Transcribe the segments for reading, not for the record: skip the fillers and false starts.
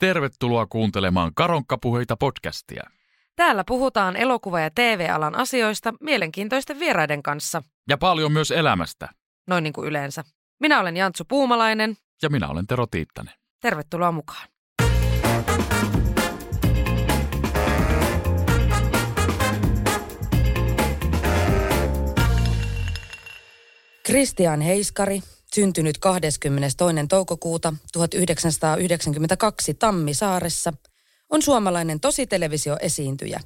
Tervetuloa kuuntelemaan Karonkapuheita podcastia. Täällä puhutaan elokuva- ja TV-alan asioista mielenkiintoisten vieraiden kanssa. Ja paljon myös elämästä. Noin niin kuin yleensä. Minä olen Jantsu Puumalainen. Ja minä olen Tero Tiittanen. Tervetuloa mukaan. Kristian Heiskari, syntynyt 22. toukokuuta 1992 Tammisaaressa, on suomalainen tositelevisioesiintyjä.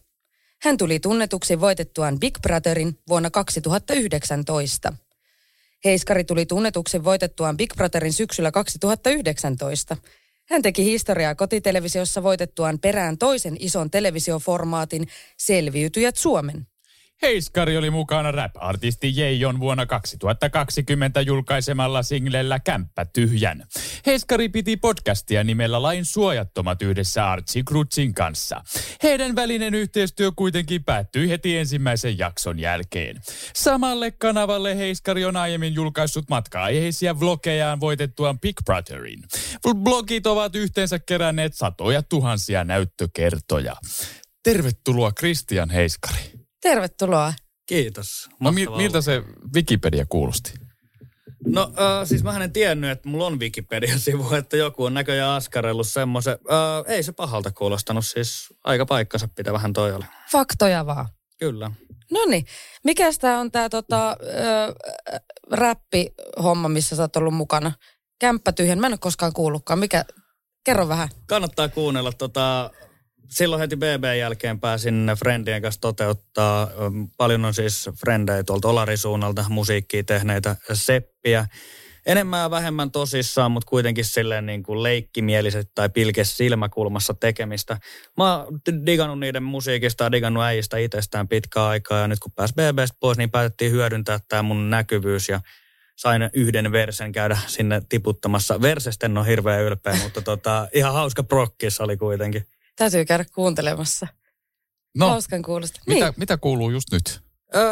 Hän tuli tunnetuksi voitettuaan Big Brotherin vuonna 2019. Heiskari tuli tunnetuksi voitettuaan Big Brotherin syksyllä 2019. Hän teki historiaa kotitelevisiossa voitettuaan perään toisen ison televisioformaatin Selviytyjät Suomen. Heiskari oli mukana rap-artisti Jeijon vuonna 2020 julkaisemalla singlellä Kämppätyhjän. Heiskari piti podcastia nimellä Lain suojattomat yhdessä Archie Grudgin kanssa. Heidän välinen yhteistyö kuitenkin päättyi heti ensimmäisen jakson jälkeen. Samalle kanavalle Heiskari on aiemmin julkaissut matka-aiheisia vlogejaan voitettuaan Big Brotherin. Blogit ovat yhteensä keränneet satoja tuhansia näyttökertoja. Tervetuloa Kristian Heiskari. Tervetuloa. Kiitos. No, miltä se Wikipedia kuulosti? No siis mähän en tiennyt, että mulla on Wikipedia-sivu, että joku on näköjään askarellut semmoisen. Ei se pahalta kuulostanut, siis aika paikkansa pitää vähän toi oli. Faktoja vaan. Kyllä. Noniin, mikäs tää on tää räppihomma, missä sä oot ollut mukana? Kämppätyhjän, mä en ole koskaan kuullutkaan. Mikä? Kerro vähän. Kannattaa kuunnella Silloin heti BB:n jälkeen pääsin frendien kanssa toteuttaa. Paljon on siis frendejä tuolta olarisuunnalta, musiikkia tehneitä seppiä. Enemmän ja vähemmän tosissaan, mutta kuitenkin silleen niin kuin leikkimieliset tai pilkes silmäkulmassa tekemistä. Mä oon digannut niiden musiikista ja digannut äijistä itsestään pitkään aikaa. Ja nyt kun pääsi BB:stä pois, niin päätettiin hyödyntää tämä mun näkyvyys ja sain yhden versen käydä sinne tiputtamassa. Versestä en ole hirveän ylpeä, mutta ihan hauska prokkissa oli kuitenkin. Täytyy käydä kuuntelemassa. No, hauskan kuulosta. Mitä kuuluu just nyt?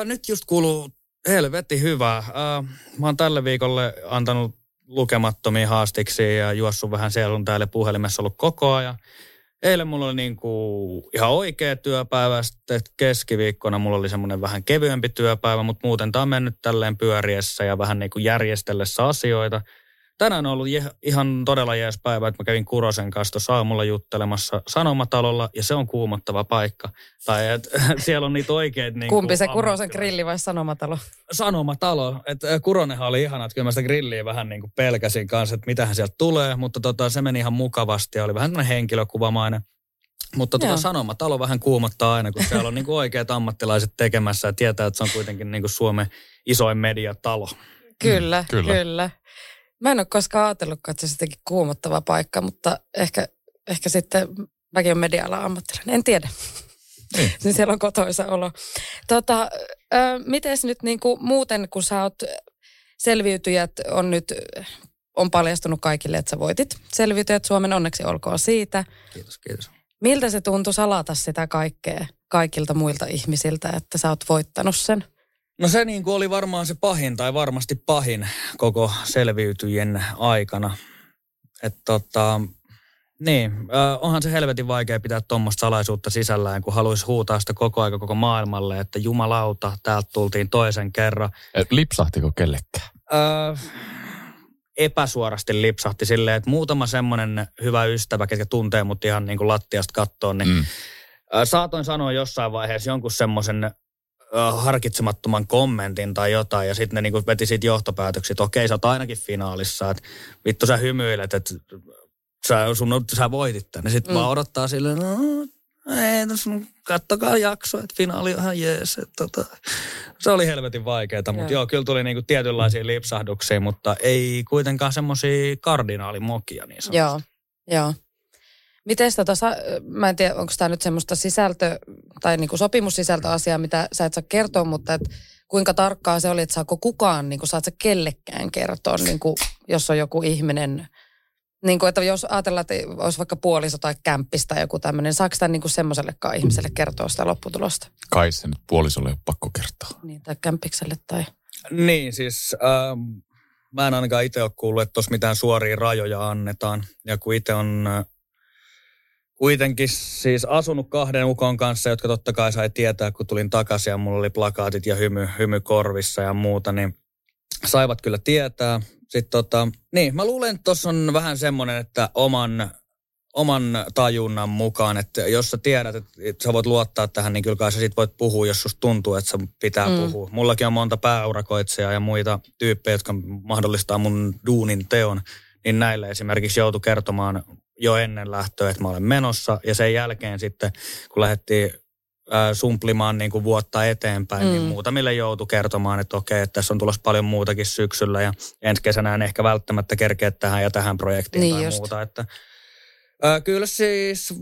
Nyt just kuuluu helvetin hyvää. Mä oon tälle viikolle antanut lukemattomia haastiksia ja juossut vähän siellä on täällä puhelimessa ollut koko ajan. Eilen mulla oli ihan oikea työpäivä, sitten keskiviikkona mulla oli semmoinen vähän kevyempi työpäivä, mutta muuten tää on mennyt tälleen pyöriessä ja vähän järjestellessä asioita. Tänään on ollut ihan todella jees päivä, että mä kävin Kurosen kanssa tuossa aamulla juttelemassa Sanomatalolla, ja se on kuumottava paikka. Tai että siellä on niitä oikeita... Kumpi se Kurosen grilli vai Sanomatalo? Sanomatalo. Että Kuronenhan oli ihana, että kyllä mä sitä grilliä vähän pelkäsin kanssa, että mitähän sieltä tulee, mutta se meni ihan mukavasti ja oli vähän tämmöinen henkilökuvamainen. Mutta Sanomatalo vähän kuumottaa aina, kun siellä on oikeat ammattilaiset tekemässä ja tietää, että se on kuitenkin Suomen isoin mediatalo. Kyllä. Mä en ole koskaan ajatellutkaan, että se on sittenkin kuumottava paikka, mutta ehkä sitten mäkin on media-alan ammattilainen, en tiedä. Niin siellä on kotoisa olo. Mites nyt muuten, kun sä oot selviytyjät, on paljastunut kaikille, että sä voitit Selviytyjät Suomen, onneksi olkoon siitä. Kiitos. Miltä se tuntui salata sitä kaikkea kaikilta muilta ihmisiltä, että sä oot voittanut sen? No se oli varmaan se pahin tai varmasti pahin koko selviytyjien aikana. Että onhan se helvetin vaikea pitää tuommoista salaisuutta sisällään, kun haluaisi huutaa sitä koko aika koko maailmalle, että jumalauta, täältä tultiin toisen kerran. Lipsahtiko kellekään? Epäsuorasti lipsahti silleen, että muutama semmoinen hyvä ystävä, ketkä tuntee mut ihan lattiasta kattoon, niin saatoin sanoa jossain vaiheessa jonkun semmoisen harkitsemattoman kommentin tai jotain, ja sitten ne veti siitä johtopäätöksiä, että okei, sä oot ainakin finaalissa, että vittu sä hymyilet, että sä voitit tänne. Sitten vaan odottaa silleen, kattokaa jakso, että finaali on ihan jees. Se oli helvetin vaikeeta, mutta joo, kyllä tuli tietynlaisia lipsahduksia, mutta ei kuitenkaan semmoisia kardinaalimokia niin sanotusti. Joo. Mites mä en tiedä, onko tämä nyt semmoista sisältö- tai niinku sopimussisältöasiaa, mitä sä et saa kertoa, mutta et kuinka tarkkaa se oli, että saako kukaan, niinku saat sä kellekään kertoa, niinku, jos on joku ihminen, niinku, että jos ajatellaan, että olisi vaikka puoliso tai kämppis tai joku tämmöinen, saako tämän niinku semmoisellekaan ihmiselle kertoa sitä lopputulosta? Kai se nyt puolisolle on pakko kertoa. Niin, tai kämppikselle tai... Niin, siis... Mä en ainakaan itse ole kuullut, että tuossa mitään suoria rajoja annetaan. Ja kun itse on kuitenkin siis asunut kahden ukon kanssa, jotka totta kai sai tietää, kun tulin takaisin ja mulla oli plakaatit ja hymy korvissa ja muuta, niin saivat kyllä tietää. Sitten niin, mä luulen, että tuossa on vähän semmoinen, että oman tajunnan mukaan, että jos sä tiedät, että sä voit luottaa tähän, niin kyllä kai sä sit voit puhua, jos susta tuntuu, että sä pitää puhua. Mullakin on monta pääurakoitsijaa ja muita tyyppejä, jotka mahdollistaa mun duunin teon, niin näille esimerkiksi joutui kertomaan jo ennen lähtöä, että mä olen menossa, ja sen jälkeen sitten, kun lähdettiin sumplimaan niin kuin vuotta eteenpäin, niin muutamille joutui kertomaan, että okei, että tässä on tulossa paljon muutakin syksyllä, ja ensi kesänä en ehkä välttämättä kerkeä tähän ja tähän projektiin niin tai just muuta, että kyllä siis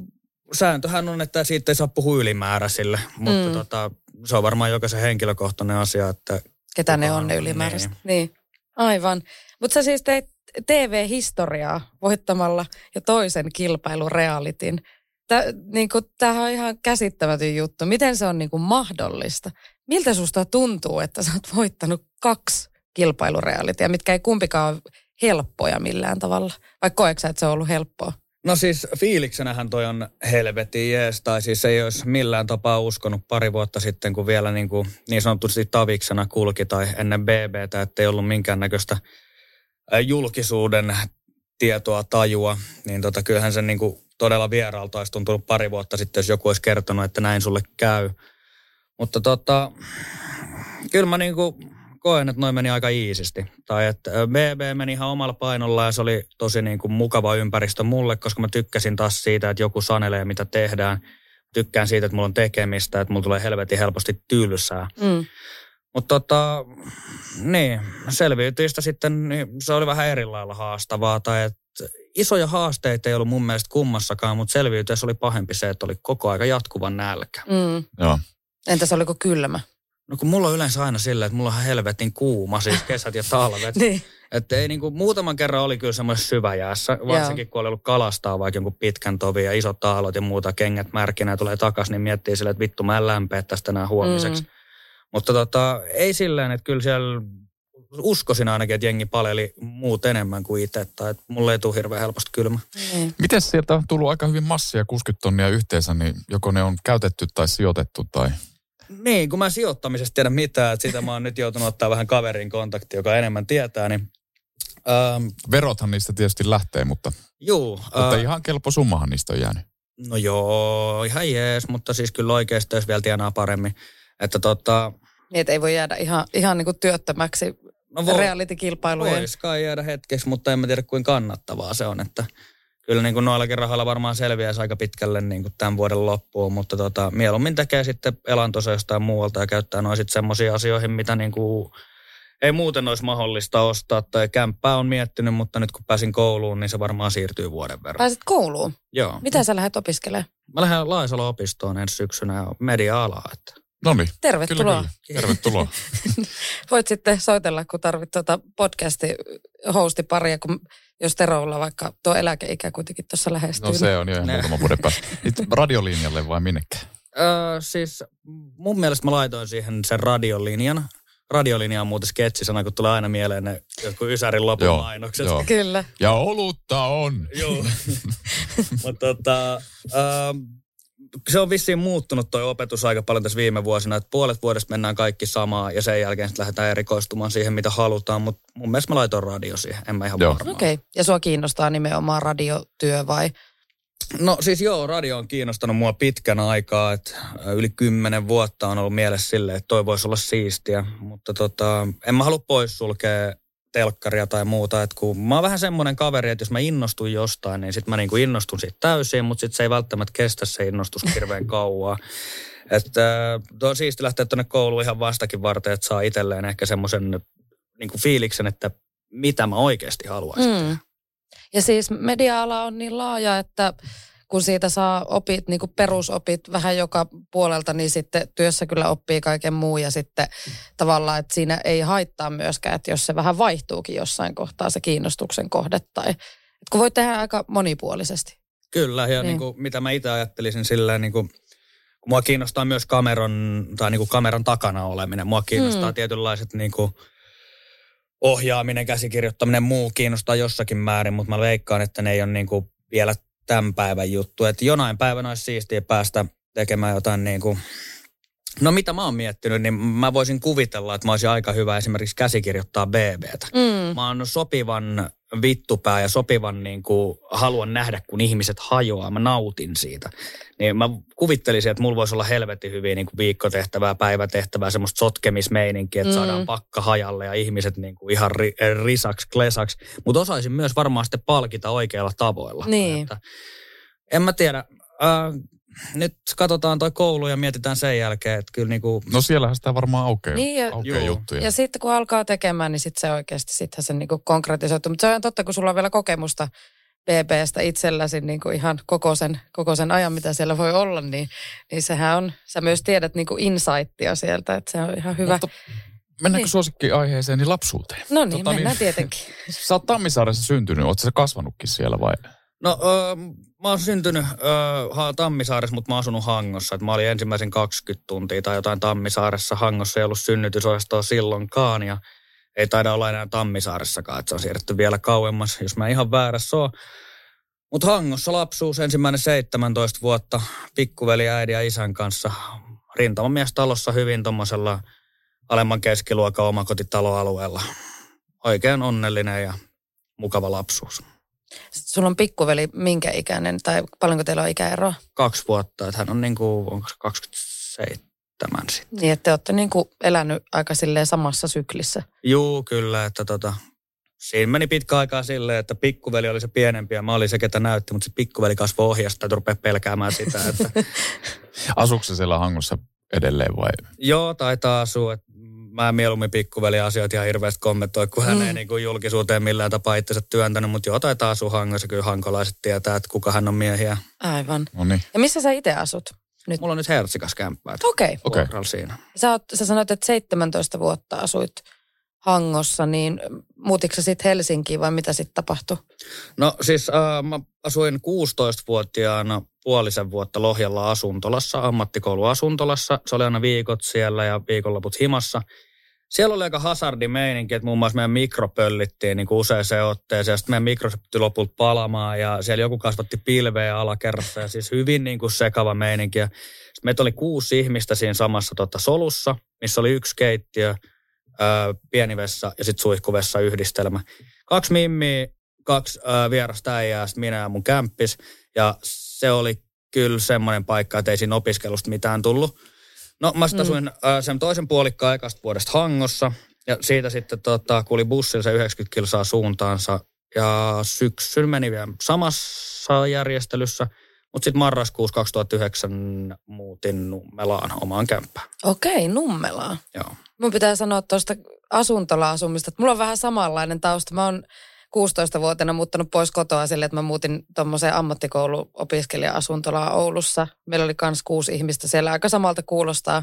sääntöhän on, että siitä ei saa puhua ylimääräisille, mutta se on varmaan jokaisen henkilökohtainen asia, että... Ketä ne on ne ylimääräiset. Niin. Aivan. Mutta sä siis teit TV-historiaa voittamalla jo toisen kilpailurealitin. Tämähän on ihan käsittämätön juttu. Miten se on niinku mahdollista? Miltä susta tuntuu, että sä oot voittanut 2 kilpailurealitia, mitkä ei kumpikaan ole helppoja millään tavalla? Vai koetko sä, että se on ollut helppoa? No siis fiiliksenähän toi on helvetin jees, tai siis ei olisi millään tapaa uskonut pari vuotta sitten, kun vielä niin sanotusti taviksena kulki tai ennen BBtä, ettei ollut minkäännäköistä julkisuuden tietoa, tajua. Niin kyllähän se todella vieraalta olisi tuntunut pari vuotta sitten, jos joku olisi kertonut, että näin sulle käy. Mutta kyllä mä koen, että noi meni aika iisisti. Tai että BB meni ihan omalla painolla ja se oli tosi mukava ympäristö mulle, koska mä tykkäsin taas siitä, että joku sanelee mitä tehdään. Tykkään siitä, että mulla on tekemistä, että mulla tulee helvetin helposti tylsää. Mutta niin, selviytyistä sitten niin se oli vähän eri lailla haastavaa. Tai että isoja haasteita ei ollut mun mielestä kummassakaan, mutta selviytyessä oli pahempi se, että oli koko aika jatkuva nälkä. Joo. Entäs oliko kylmä? No kun mulla on yleensä aina silleen, että mulla on helvetin kuuma, siis kesät ja talvet. Niin. Että ei muutaman kerran oli kyllä semmoisessa syväjäässä, varsinkin kun oli ollut kalastaa vaikka jonkun pitkän tovin ja isot taalot ja muuta, kengät märkinä tulee takaisin, niin miettii silleen, että vittu mä en lämpeä tästä nää huomiseksi. Mutta ei silleen, että kyllä siellä uskoisin ainakin, että jengi paleli muut enemmän kuin itse, tai että mulle ei tule hirveän helposti kylmä. Miten sieltä on tullut aika hyvin massia, 60 tonnia yhteensä, niin joko ne on käytetty tai sijoitettu tai... Niin, kun mä sijoittamisesta tiedän mitään, että sitä mä oon nyt joutunut ottaa vähän kaverin kontakti, joka enemmän tietää, niin... Verothan niistä tietysti lähtee, mutta... Juu. Mutta ihan kelpo summahan niistä on jäänyt. No joo, ihan jees, mutta siis kyllä oikeasti jos vielä tienaa paremmin, että Niin, että ei voi jäädä ihan niin kuin työttömäksi reality-kilpailujen. Voisi kai jäädä hetkeksi, mutta en mä tiedä kuinka kannattavaa se on, että... Kyllä noillakin rahalla varmaan selviäisi aika pitkälle tämän vuoden loppuun, mutta mieluummin tekee sitten elantonsa jostain muualta ja käyttää noin sitten semmoisiin asioihin, mitä ei muuten olisi mahdollista ostaa. Tai kämppää on miettinyt, mutta nyt kun pääsin kouluun, niin se varmaan siirtyy vuoden verran. Pääsit kouluun? Joo. Mitä sä lähdet opiskelemaan? Mä lähden Laisalo-opistoon ensi syksynä media-alaa. Että... No niin. Tervetuloa. Kyllä. Tervetuloa. Voit sitten soitella, kun tarvit podcast-hostiparia, jos Terolla vaikka tuo eläkeikä kuitenkin tuossa lähestyy. No se on jo muutama vuoden päästä. Radiolinjalle vai minnekään? Siis mun mielestä mä laitoin siihen sen radiolinjan. Radiolinja on muuten sketsisana, kun tulee aina mieleen ne jotkut Ysärin lopun mainokset. Kyllä. Ja olutta on. Joo. Mutta se on vissiin muuttunut toi opetus aika paljon tässä viime vuosina, että puolet vuodesta mennään kaikki samaa ja sen jälkeen sitten lähdetään erikoistumaan siihen, mitä halutaan, mutta mun mielestä mä laitoin radio siihen, en mä ihan varmaan. Okei, ja sua kiinnostaa nimenomaan radiotyö vai? No siis radio on kiinnostanut mua pitkän aikaa, että yli 10 vuotta on ollut mielessä silleen, että toi voisi olla siistiä, mutta en mä halua poissulkea telkkaria tai muuta, että kun mä oon vähän semmoinen kaveri, että jos mä innostun jostain, niin sit mä innostun siitä täysin, mutta sit se ei välttämättä kestä se innostus hirveän kauaa. Että on siisti lähteä tuonne kouluun ihan vastakin varten, että saa itselleen ehkä semmoisen fiiliksen, että mitä mä oikeasti haluaisin tehdä. Ja siis media-ala on niin laaja, että kun siitä saa opit, niin kuin perusopit vähän joka puolelta, niin sitten työssä kyllä oppii kaiken muu ja sitten tavallaan, että siinä ei haittaa myöskään, että jos se vähän vaihtuukin jossain kohtaa se kiinnostuksen kohde tai, että kun voi tehdä aika monipuolisesti. Kyllä, ja niin kuin, mitä mä itse ajattelisin silleen, niin kuin, kun mua kiinnostaa myös kameran, tai niin kuin kameran takana oleminen, mua kiinnostaa tietynlaiset niin kuin ohjaaminen, käsikirjoittaminen, muu kiinnostaa jossakin määrin, mutta mä veikkaan, että ne ei ole niin kuin vielä tämän päivän juttu. Että jonain päivänä olisi siistiä päästä tekemään jotain niin kuin, no mitä mä oon miettinyt, niin mä voisin kuvitella, että mä olisin aika hyvä esimerkiksi käsikirjoittaa BBtä. Mä oon sopivan vittupää ja sopivan niin kuin haluan nähdä, kun ihmiset hajoaa. Mä nautin siitä. Niin mä kuvittelisin, että mulla voisi olla helvetin hyviä niin kuin viikkotehtävää, päivätehtävää, semmoista sotkemismeininkiä, että saadaan pakka hajalle ja ihmiset niin kuin ihan risaksi, klesaksi. Mutta osaisin myös varmaan sitten palkita oikeilla tavoilla. Niin. Että, en mä tiedä. Nyt katsotaan toi koulu ja mietitään sen jälkeen, että kyllä niinku... No siellähän sitä varmaan aukeaa niin juttuja. Ja sitten kun alkaa tekemään, niin sitten se oikeasti sittenhän se niinku konkretisoituu. Mutta se on totta, kun sulla on vielä kokemusta BBstä itselläsi niinku ihan koko sen ajan, mitä siellä voi olla, niin sehän on... Sä myös tiedät niinku insightia sieltä, että se on ihan hyvä... Mutta mennäänkö suosikkiaiheeseen niin lapsuuteen? No niin, mennään tietenkin. Sä oot Tammisaaressa syntynyt, ootko sä kasvanutkin siellä vai... No mä oon syntynyt Tammisaaressa, mutta mä oon asunut Hangossa. Et mä olin ensimmäisen 20 tuntia tai jotain Tammisaaressa. Hangossa ei ollut synnytysosastoa silloinkaan ja ei taida olla enää Tammisaaressakaan. Et se on siirretty vielä kauemmas, jos mä ihan väärässä oon. Mutta Hangossa lapsuus ensimmäinen 17 vuotta. Pikkuveli äidin ja isän kanssa. Rintamamies talossa hyvin tommosella alemman keskiluokan omakotitaloalueella. Oikein onnellinen ja mukava lapsuus. Sulla on pikkuveli minkä ikäinen, tai paljonko teillä on ikäeroa? 2 vuotta, että hän on niin kuin, onko se 27 sitten. Niin, että te olette niin kuin elänyt aika silleen samassa syklissä. Juu, kyllä, että siinä meni pitkä aikaa silleen, että pikkuveli oli se pienempi ja mä olin se, ketä näytti, mutta se pikkuveli kasvoi ohjasta, että rupea pelkäämään sitä. Että... Asuuko se siellä Hangossa edelleen vai? Joo, taitaa asua, että... Mä mieluummin pikkuveliasioita ihan hirveästi kommentoi, kun hän ei niin kuin julkisuuteen millään tapaa itsensä työntänyt, mutta joo, taitaa asua Hangossa. Kyllä hankolaiset tietää, että kuka hän on miehiä. Aivan. Noniin. Ja missä sä itse asut nyt? Mulla on nyt Hertsikas kämppää. Okei. Okay. Siinä. Sä sanoit, että 17 vuotta asuit Hangossa, niin muutitko sä sitten Helsinkiin vai mitä sitten tapahtui? No siis mä asuin 16-vuotiaana puolisen vuotta Lohjalla asuntolassa, ammattikouluasuntolassa. Se oli aina viikot siellä ja viikonloput himassa. Siellä oli aika hasardimeininki, että muun muassa meidän mikro pöllittiin niin useaseen otteeseen. Sitten meidän mikro syttyi lopulta palamaan ja siellä joku kasvatti pilveä alakerrassa. Ja siis hyvin niin kuin sekava meininki. Ja sitten meitä oli 6 ihmistä siinä samassa solussa, missä oli 1 keittiö, pieni vessa ja sitten suihkuvessa yhdistelmä. 2 mimmiä, 2 vierasta äijää, sitten minä ja mun kämppis. Ja se oli kyllä semmoinen paikka, että ei siinä opiskelusta mitään tullut. No mä sitten asuin sen toisen puolikkaan ekasta vuodesta Hangossa. Ja siitä sitten kuulin bussilla se 90 kilsaa suuntaansa. Ja syksyn meni vielä samassa järjestelyssä. Mutta sitten marraskuussa 2009 muutin Nummelaan omaan kämppään. Okei, Nummelaan. Joo. Mun pitää sanoa tuosta asuntola-asumista, että mulla on vähän samanlainen tausta. Mä oon 16-vuotiaana muuttanut pois kotoa sille, että mä muutin tuommoiseen ammattikouluopiskelija-asuntolaan Oulussa. Meillä oli kans 6 ihmistä siellä. Aika samalta kuulostaa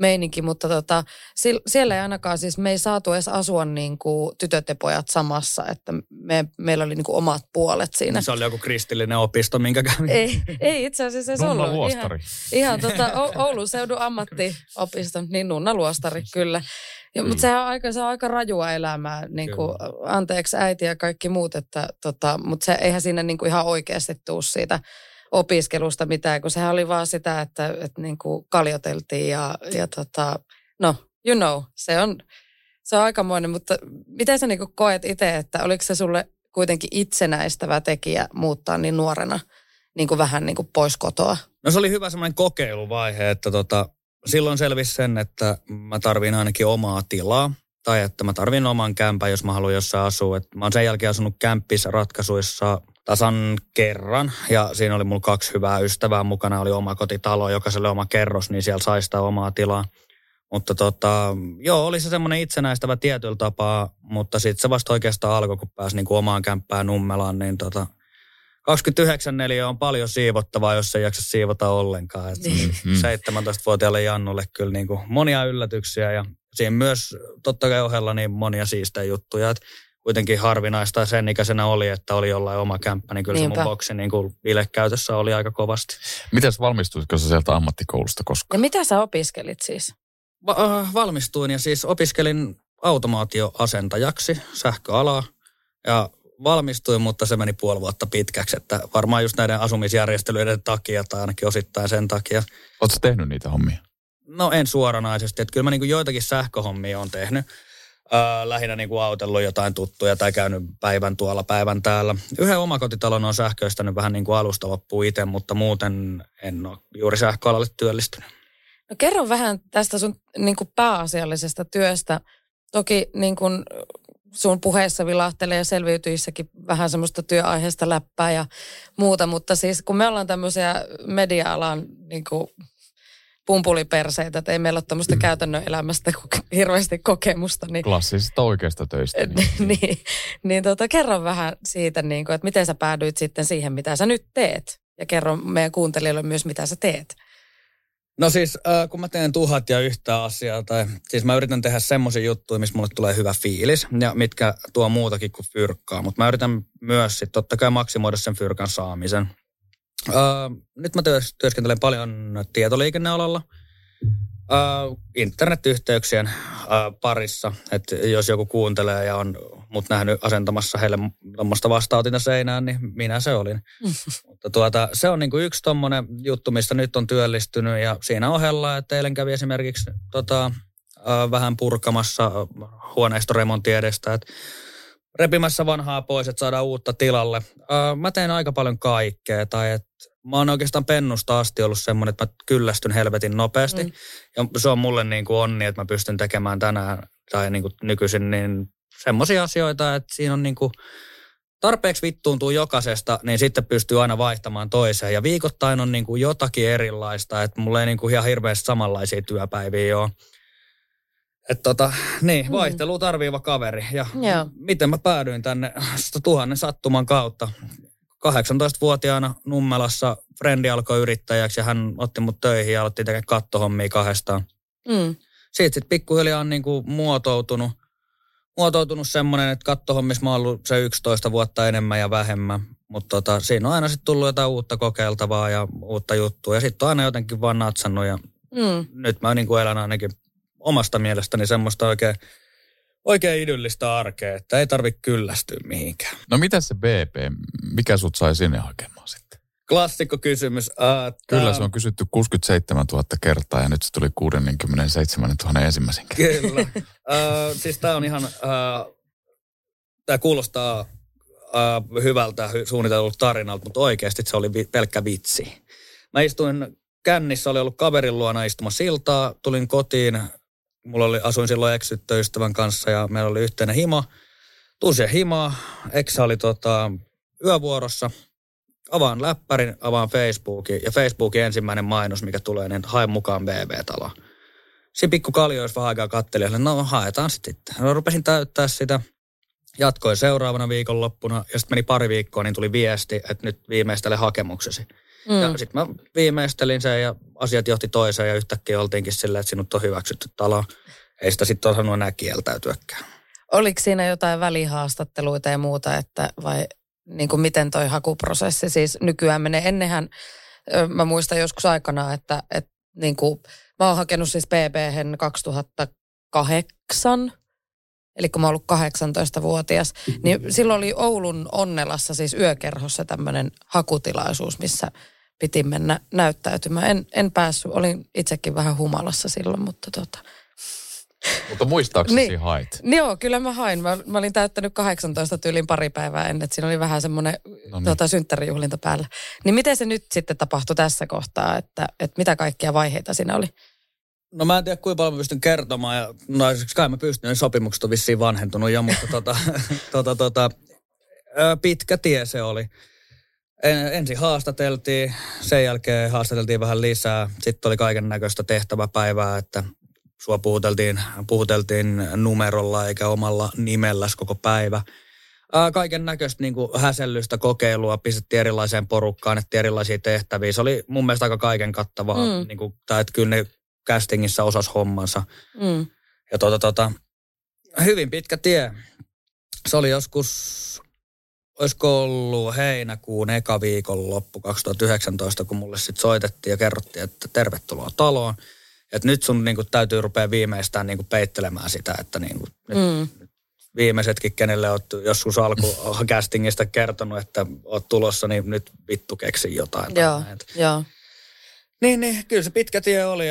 meininki, mutta siellä ei ainakaan, siis me ei saatu edes asua niin kuin tytöt ja pojat samassa, että meillä oli niin kuin omat puolet siinä. Se oli joku kristillinen opisto, minkä kävi. Ei itse asiassa se ollut. Nunnaluostari. Ihan Oulun seudun ammattiopisto, niin nunnaluostari, kyllä. Mutta se on aika rajua elämää, niin kuin, anteeksi äiti ja kaikki muut, että, mutta se, eihän siinä niin kuin ihan oikeasti tule siitä opiskelusta mitään, kun sehän oli vaan sitä, että niin kuin kaljoteltiin ja no, you know, se on aikamoinen, mutta miten sä niin kuin koet itse, että oliko se sulle kuitenkin itsenäistävä tekijä muuttaa niin nuorena niin kuin vähän niin kuin pois kotoa? No se oli hyvä semmoinen kokeiluvaihe, että silloin selvisi sen, että mä tarviin ainakin omaa tilaa tai että mä tarviin oman kämpän, jos mä haluan jossain asua. Et mä oon sen jälkeen asunut kämppissä ratkaisuissa tasan kerran ja siinä oli mulla 2 hyvää ystävää mukana. Oli oma kotitalo, jokaiselle oma kerros, niin siellä sai sitä omaa tilaa. Mutta joo, oli se semmoinen itsenäistävä tietyllä tapaa, mutta sitten se vasta oikeastaan alkoi, kun pääsi niin kuin omaan kämppään Nummelaan, niin 29 neliötä on paljon siivottavaa, jos ei jaksa siivota ollenkaan. Niin. 17-vuotiaalle Jannulle kyllä niin kuin monia yllätyksiä ja siinä myös totta kai ohella niin monia siistejä juttuja. Et kuitenkin harvinaista sen ikäisenä oli, että oli jollain oma kämppä, niin kyllä se mun boksi niin kuin bilekäytössä oli aika kovasti. Mitäs valmistuitko sä sieltä ammattikoulusta koskaan? Ja mitä sä opiskelit siis? Valmistuin ja siis opiskelin automaatioasentajaksi, sähköalaa ja valmistuin, mutta se meni puoli vuotta pitkäksi, että varmaan just näiden asumisjärjestelyiden takia tai ainakin osittain sen takia. Oletko tehnyt niitä hommia? No en suoranaisesti, että kyllä mä niin kuin joitakin sähköhommia olen tehnyt. Lähinnä niin kuin autellut jotain tuttuja tai käynyt päivän tuolla, päivän täällä. Yhden omakotitalon on sähköistänyt vähän niin kuin alusta loppuun itse, mutta muuten en ole juuri sähköalalle työllistynyt. No kerro vähän tästä sun niin kuin pääasiallisesta työstä. Toki niin kuin sun puheessa vilahtelee ja selviytyissäkin vähän semmoista työaiheesta läppää ja muuta, mutta siis kun me ollaan tämmöisiä media-alan niin kuin pumpuliperseitä, että ei meillä ole tämmöistä käytännön elämästä hirveästi kokemusta. Niin, klassisista oikeasta töistä. Niin, kerro vähän siitä, niin kuin, että miten sä päädyit sitten siihen, mitä sä nyt teet. Ja kerro meidän kuuntelijoille myös, mitä sä teet. No siis, kun mä teen 1000 ja yhtä asiaa, tai siis mä yritän tehdä semmoisia juttuja, missä mulle tulee hyvä fiilis, ja mitkä tuo muutakin kuin fyrkkaa. Mutta mä yritän myös sitten totta kai maksimoida sen fyrkan saamisen. Nyt mä työskentelen paljon tietoliikennealalla, internetyhteyksien parissa, että jos joku kuuntelee ja on mut nähnyt asentamassa heille tommoista vastautinta seinään, niin minä se olin. Mutta se on niinku yksi tommonen juttu, mistä nyt on työllistynyt ja siinä ohella, että eilen kävi esimerkiksi vähän purkamassa huoneistoremontin edestä, että repimässä vanhaa pois, että saadaan uutta tilalle. Mä teen aika paljon kaikkea, tai että mä oon oikeastaan pennusta asti ollut semmoinen, että mä kyllästyn helvetin nopeasti. Ja se on mulle niin kuin onni, että mä pystyn tekemään tänään tai niin kuin nykyisin niin semmoisia asioita, että siinä on niin kuin tarpeeksi vittuuntuu jokaisesta, niin sitten pystyy aina vaihtamaan toiseen. Ja viikoittain on niin kuin jotakin erilaista, että mulla ei niin kuin ihan hirveästi samanlaisia työpäiviä ole. Että niin, vaihtelua tarviiva kaveri. Ja miten mä päädyin tänne 1000 sattuman kautta. 18-vuotiaana Nummelassa frendi alkoi yrittäjäksi ja hän otti mut töihin ja aloitti tekemään kattohommia kahdestaan. Siitä sitten pikkuhiljaa on niinku muotoutunut semmoinen, että kattohommissa mä oon ollut se 11 vuotta enemmän ja vähemmän. Mutta siinä on aina sitten tullut jotain uutta kokeiltavaa ja uutta juttua. Ja sitten on aina jotenkin vaan natsannut ja nyt mä niinku elän ainakin omasta mielestäni semmoista oikein idyllistä arkea, että ei tarvitse kyllästyä mihinkään. No mitä se BP, mikä sut sai sinne hakemaan sitten? Klassikko kysymys. Kyllä se on kysytty 67 000 kertaa ja nyt se tuli 67 000 ensimmäisen kerran. Kyllä. Siis tää on ihan, tää kuulostaa hyvältä suunnitellut tarinalta, mutta oikeasti se oli pelkkä vitsi. Mä istuin kännissä, oli ollut kaverin luona istuma siltaa, tulin kotiin. Asuin silloin eksyttöystävän kanssa ja meillä oli yhteinen himo. Tunsin himaa. Eksä oli yövuorossa. Avaan läppärin, avaan Facebookin. Ja Facebookin ensimmäinen mainos, mikä tulee, niin hae mukaan BB-taloon. Siinä pikku kaljoissa vähän aikaa kattelin. No haetaan sitten. No, rupesin täyttää sitä. Jatkoin seuraavana viikonloppuna. Ja sitten meni pari viikkoa, niin tuli viesti, että nyt viimeistele hakemuksesi. Ja sitten mä viimeistelin sen ja asiat johti toiseen ja yhtäkkiä oltiinkin silleen, että sinut on hyväksytty talo. Ei sitä sitten osannut enää kieltäytyäkään. Oliko siinä jotain välihaastatteluita ja muuta, että vai niin kuin miten toi hakuprosessi siis nykyään menee? Ennenhän mä muistan joskus aikanaan, että niin kuin, mä oon hakenut siis BB:hen 2008. Eli kun mä oon ollut 18-vuotias, niin silloin oli Oulun Onnelassa, siis yökerhossa tämmöinen hakutilaisuus, missä piti mennä näyttäytymään. En päässyt, olin itsekin vähän humalassa silloin, mutta Mutta muistaaksesi niin, hait? Joo, kyllä mä hain. Mä olin täyttänyt 18 tyylin pari päivää ennen, että siinä oli vähän semmoinen synttärijuhlinta päällä. Niin miten se nyt sitten tapahtui tässä kohtaa, että mitä kaikkia vaiheita siinä oli? No mä en tiedä, kuinka paljon mä pystyn kertomaan, ja kai mä pystyn, niin sopimukset on vissiin vanhentunut jo, mutta pitkä tie se oli. Ensin haastateltiin, sen jälkeen haastateltiin vähän lisää, sitten oli kaiken näköistä tehtäväpäivää, että sua puhuteltiin numerolla eikä omalla nimelläs koko päivä. kaiken näköistä niin kuin häsellystä kokeilua, pistettiin erilaiseen porukkaan, että erilaisia tehtäviä. Se oli mun mielestä aika kaiken kattavaa, niin kuin, tai että kyllä ne castingissa osasi hommansa. Mm. Ja hyvin pitkä tie. Se oli joskus, olisiko ollut heinäkuun eka viikonloppu 2019, kun mulle sitten soitettiin ja kerrottiin, että tervetuloa taloon. Että nyt sun niinku täytyy rupea viimeistään niinku peittelemään sitä, että niinku, nyt viimeisetkin, kenelle oot joskus alkukästingistä kertonut, että oot tulossa, niin nyt vittu keksi jotain. Joo. Niin, kyllä se pitkä tie oli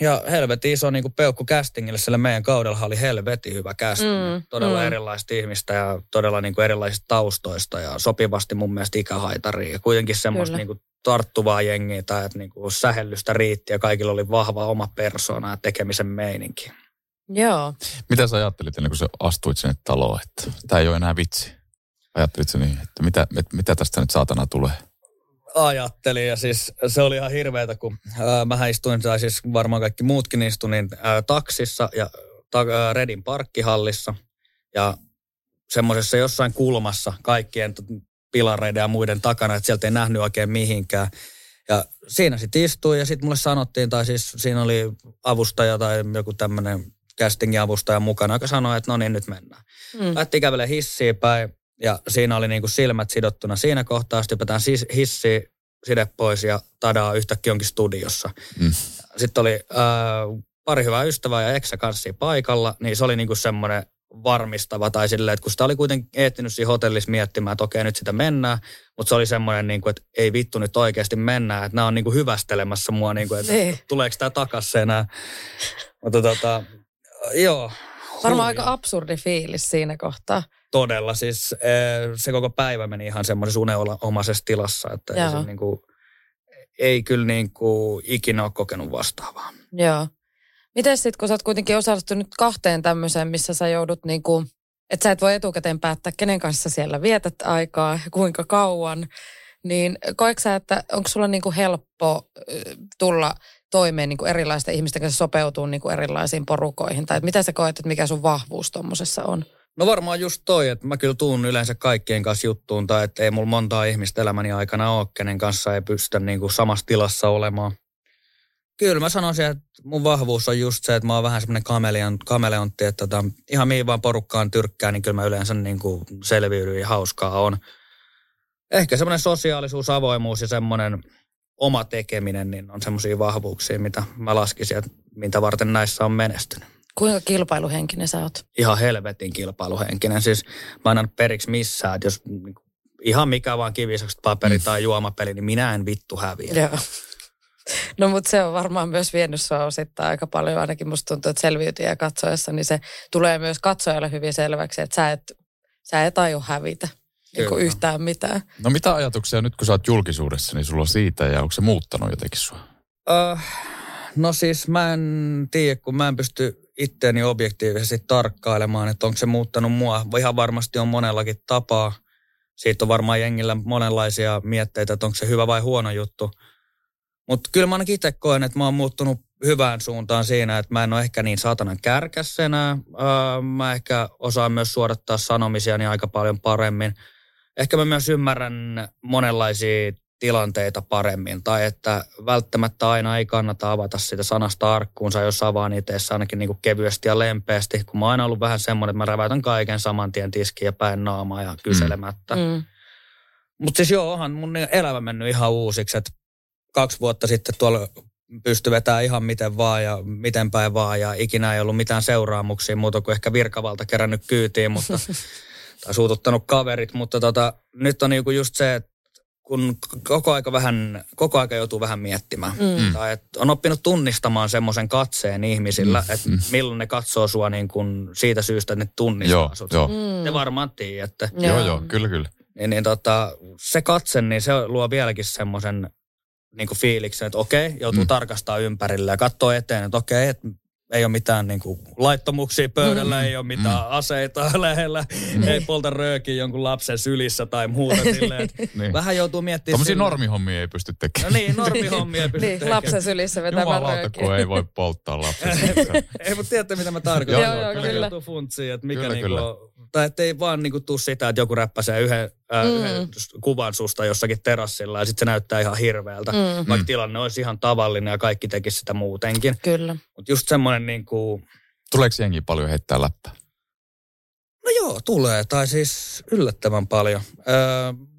ja helvetin iso niinku peukku castingille, sillä meidän kaudella oli helvetin hyvä casting. Todella erilaisista ihmistä ja todella niinku erilaisista taustoista ja sopivasti mun mielestä ikähaitaria. Ja kuitenkin semmoista niinku tarttuvaa jengiä tai että niinku sähellystä riitti ja kaikilla oli vahva oma persoona ja tekemisen meininki. Joo. Mitä sä ajattelit ennen kuin sä astuit sinne taloon, että tää ei ole enää vitsi? Ajattelit sä niin, että mitä tästä nyt saatana tulee? Ajattelin ja siis se oli ihan hirveetä, kun mähän istuin, tai siis varmaan kaikki muutkin istuin taksissa ja Redin parkkihallissa ja semmoisessa jossain kulmassa kaikkien pilareiden ja muiden takana, että sieltä ei nähnyt oikein mihinkään. Ja siinä sitten istuin ja sitten mulle sanottiin, tai siis siinä oli avustaja tai joku tämmöinen castingin avustaja mukana, joka sanoi, että no niin, nyt mennään. Lähti kävelemään hissiin päin ja siinä oli niinku silmät sidottuna siinä kohtaa, sitten hypätään hissiin, side pois ja tadaa, yhtäkkiä onkin studiossa. Sitten oli pari hyvää ystävää ja eksä kanssa paikalla, niin se oli niinku semmoinen varmistava tai silleen, että kun sitä oli kuitenkin ehtinyt siinä hotellissa miettimään, että okei, nyt sitä mennään, mutta se oli semmoinen, niin kuin, että ei vittu nyt oikeasti mennään, että nämä on niin kuin hyvästelemässä mua, niin kuin, että tuleeko tämä takaisin enää. Mutta joo. Varmaan aika absurdi fiilis siinä kohtaa. Todella, siis se koko päivä meni ihan semmoisessa unenomaisessa tilassa, että se, niin kuin, ei kyllä niin kuin, ikinä ole kokenut vastaavaa. Joo. Miten sitten, kun sä oot kuitenkin osallistunut kahteen tämmöiseen, missä sä joudut niinku, että sä et voi etukäteen päättää, kenen kanssa siellä vietät aikaa, kuinka kauan, niin koetko sä, että onko sulla niinku helppo tulla toimeen niinku erilaisten ihmisten kanssa, sopeutua niinku erilaisiin porukoihin, tai mitä sä koet, että mikä sun vahvuus tommosessa on? No varmaan just toi, että mä kyllä tuun yleensä kaikkien kanssa juttuun, tai että ei mulla montaa ihmistä elämäni aikana ole, kenen kanssa ei pystytä niinku samassa tilassa olemaan. Kyllä mä sanoisin, että mun vahvuus on just se, että mä oon vähän semmoinen kameleontti, että ihan mihin vaan porukkaan tyrkkää, niin kyllä mä yleensä niin kuin selviydyin ja hauskaa on. Ehkä semmoinen sosiaalisuus, avoimuus ja semmoinen oma tekeminen, niin on semmoisia vahvuuksia, mitä mä laskisin, että mitä varten näissä on menestynyt. Kuinka kilpailuhenkinen sä oot? Ihan helvetin kilpailuhenkinen. Siis mä en anna periksi missään, että jos ihan mikä vaan kivisakset paperi tai juomapeli, niin minä en vittu häviä. Joo. No mutta se on varmaan myös vienyt sua osittain aika paljon, ainakin musta tuntuu, että selviytyjä katsoessa, niin se tulee myös katsojalle hyvin selväksi, että sä et aio hävitä niin yhtään mitään. No mitä ajatuksia nyt, kun sä oot julkisuudessa, niin sulla on siitä ja onko se muuttanut jotenkin sua? No siis mä en tiedä, kun mä en pysty itteeni objektiivisesti tarkkailemaan, että onko se muuttanut mua. Ihan varmasti on monellakin tapaa. Siitä on varmaan jengillä monenlaisia mietteitä, että onko se hyvä vai huono juttu. Mutta kyllä mä ainakin itse koen, että mä oon muuttunut hyvään suuntaan siinä, että mä en ole ehkä niin saatanan kärkäs enää. Mä ehkä osaan myös suodattaa sanomisiani aika paljon paremmin. Ehkä mä myös ymmärrän monenlaisia tilanteita paremmin. Tai että välttämättä aina ei kannata avata sitä sanasta arkkuunsa, jos avaan itseessä ainakin niinku kevyesti ja lempeästi. Kun mä oon aina ollut vähän semmoinen, että mä räväytän kaiken saman tien tiskiin ja päin naamaa ja kyselemättä. Mutta siis joo, onhan mun elämä mennyt ihan uusiksi, että 2 vuotta sitten tuolla pystyi vetämään ihan miten vaan ja miten päin vaan ja ikinä ei ollut mitään seuraamuksia muuta kuin ehkä virkavalta kerännyt kyytiin, mutta tai suututtanut kaverit, mutta nyt on niinku just se, että kun koko aika joutuu vähän miettimään. Tai että on oppinut tunnistamaan semmoisen katseen ihmisillä, että milloin ne katsoo sua niin kuin siitä syystä, että ne tunnistaa sut. Ne varmaan tiedätte. Joo, kyllä. Niin se katse, niin se luo vieläkin semmoisen niinku fiiliksen, että okei, joutuu tarkastaa ympärillä ja katsoo eteen, että okei, et ei ole mitään niinku laittomuuksia pöydällä, ei ole mitään aseita lähellä, ei polta röökiä jonkun lapsen sylissä tai muuta silleen. Niin. Vähän joutuu miettimään. Tommosia normihommia ei pysty tekemään. No niin, normihommia ei pysty tekemään. Lapsen sylissä vetämään röökiä. Jumalauta, ei voi polttaa lapsen sylissä. Ei, mutta tiedätte mitä mä tarkoitan. Joo, kyllä. Joutuu funtsiin, että mikä niinku mutta ettei vaan niinku tuu sitä, että joku räppäsee yhden kuvan susta jossakin terassilla ja sitten se näyttää ihan hirveältä. Mm. Vaikka tilanne olisi ihan tavallinen ja kaikki tekisi sitä muutenkin. Kyllä. Mutta just semmoinen niinku... Tuleeko jengi paljon heittää läppää? No joo, tulee. Tai siis yllättävän paljon.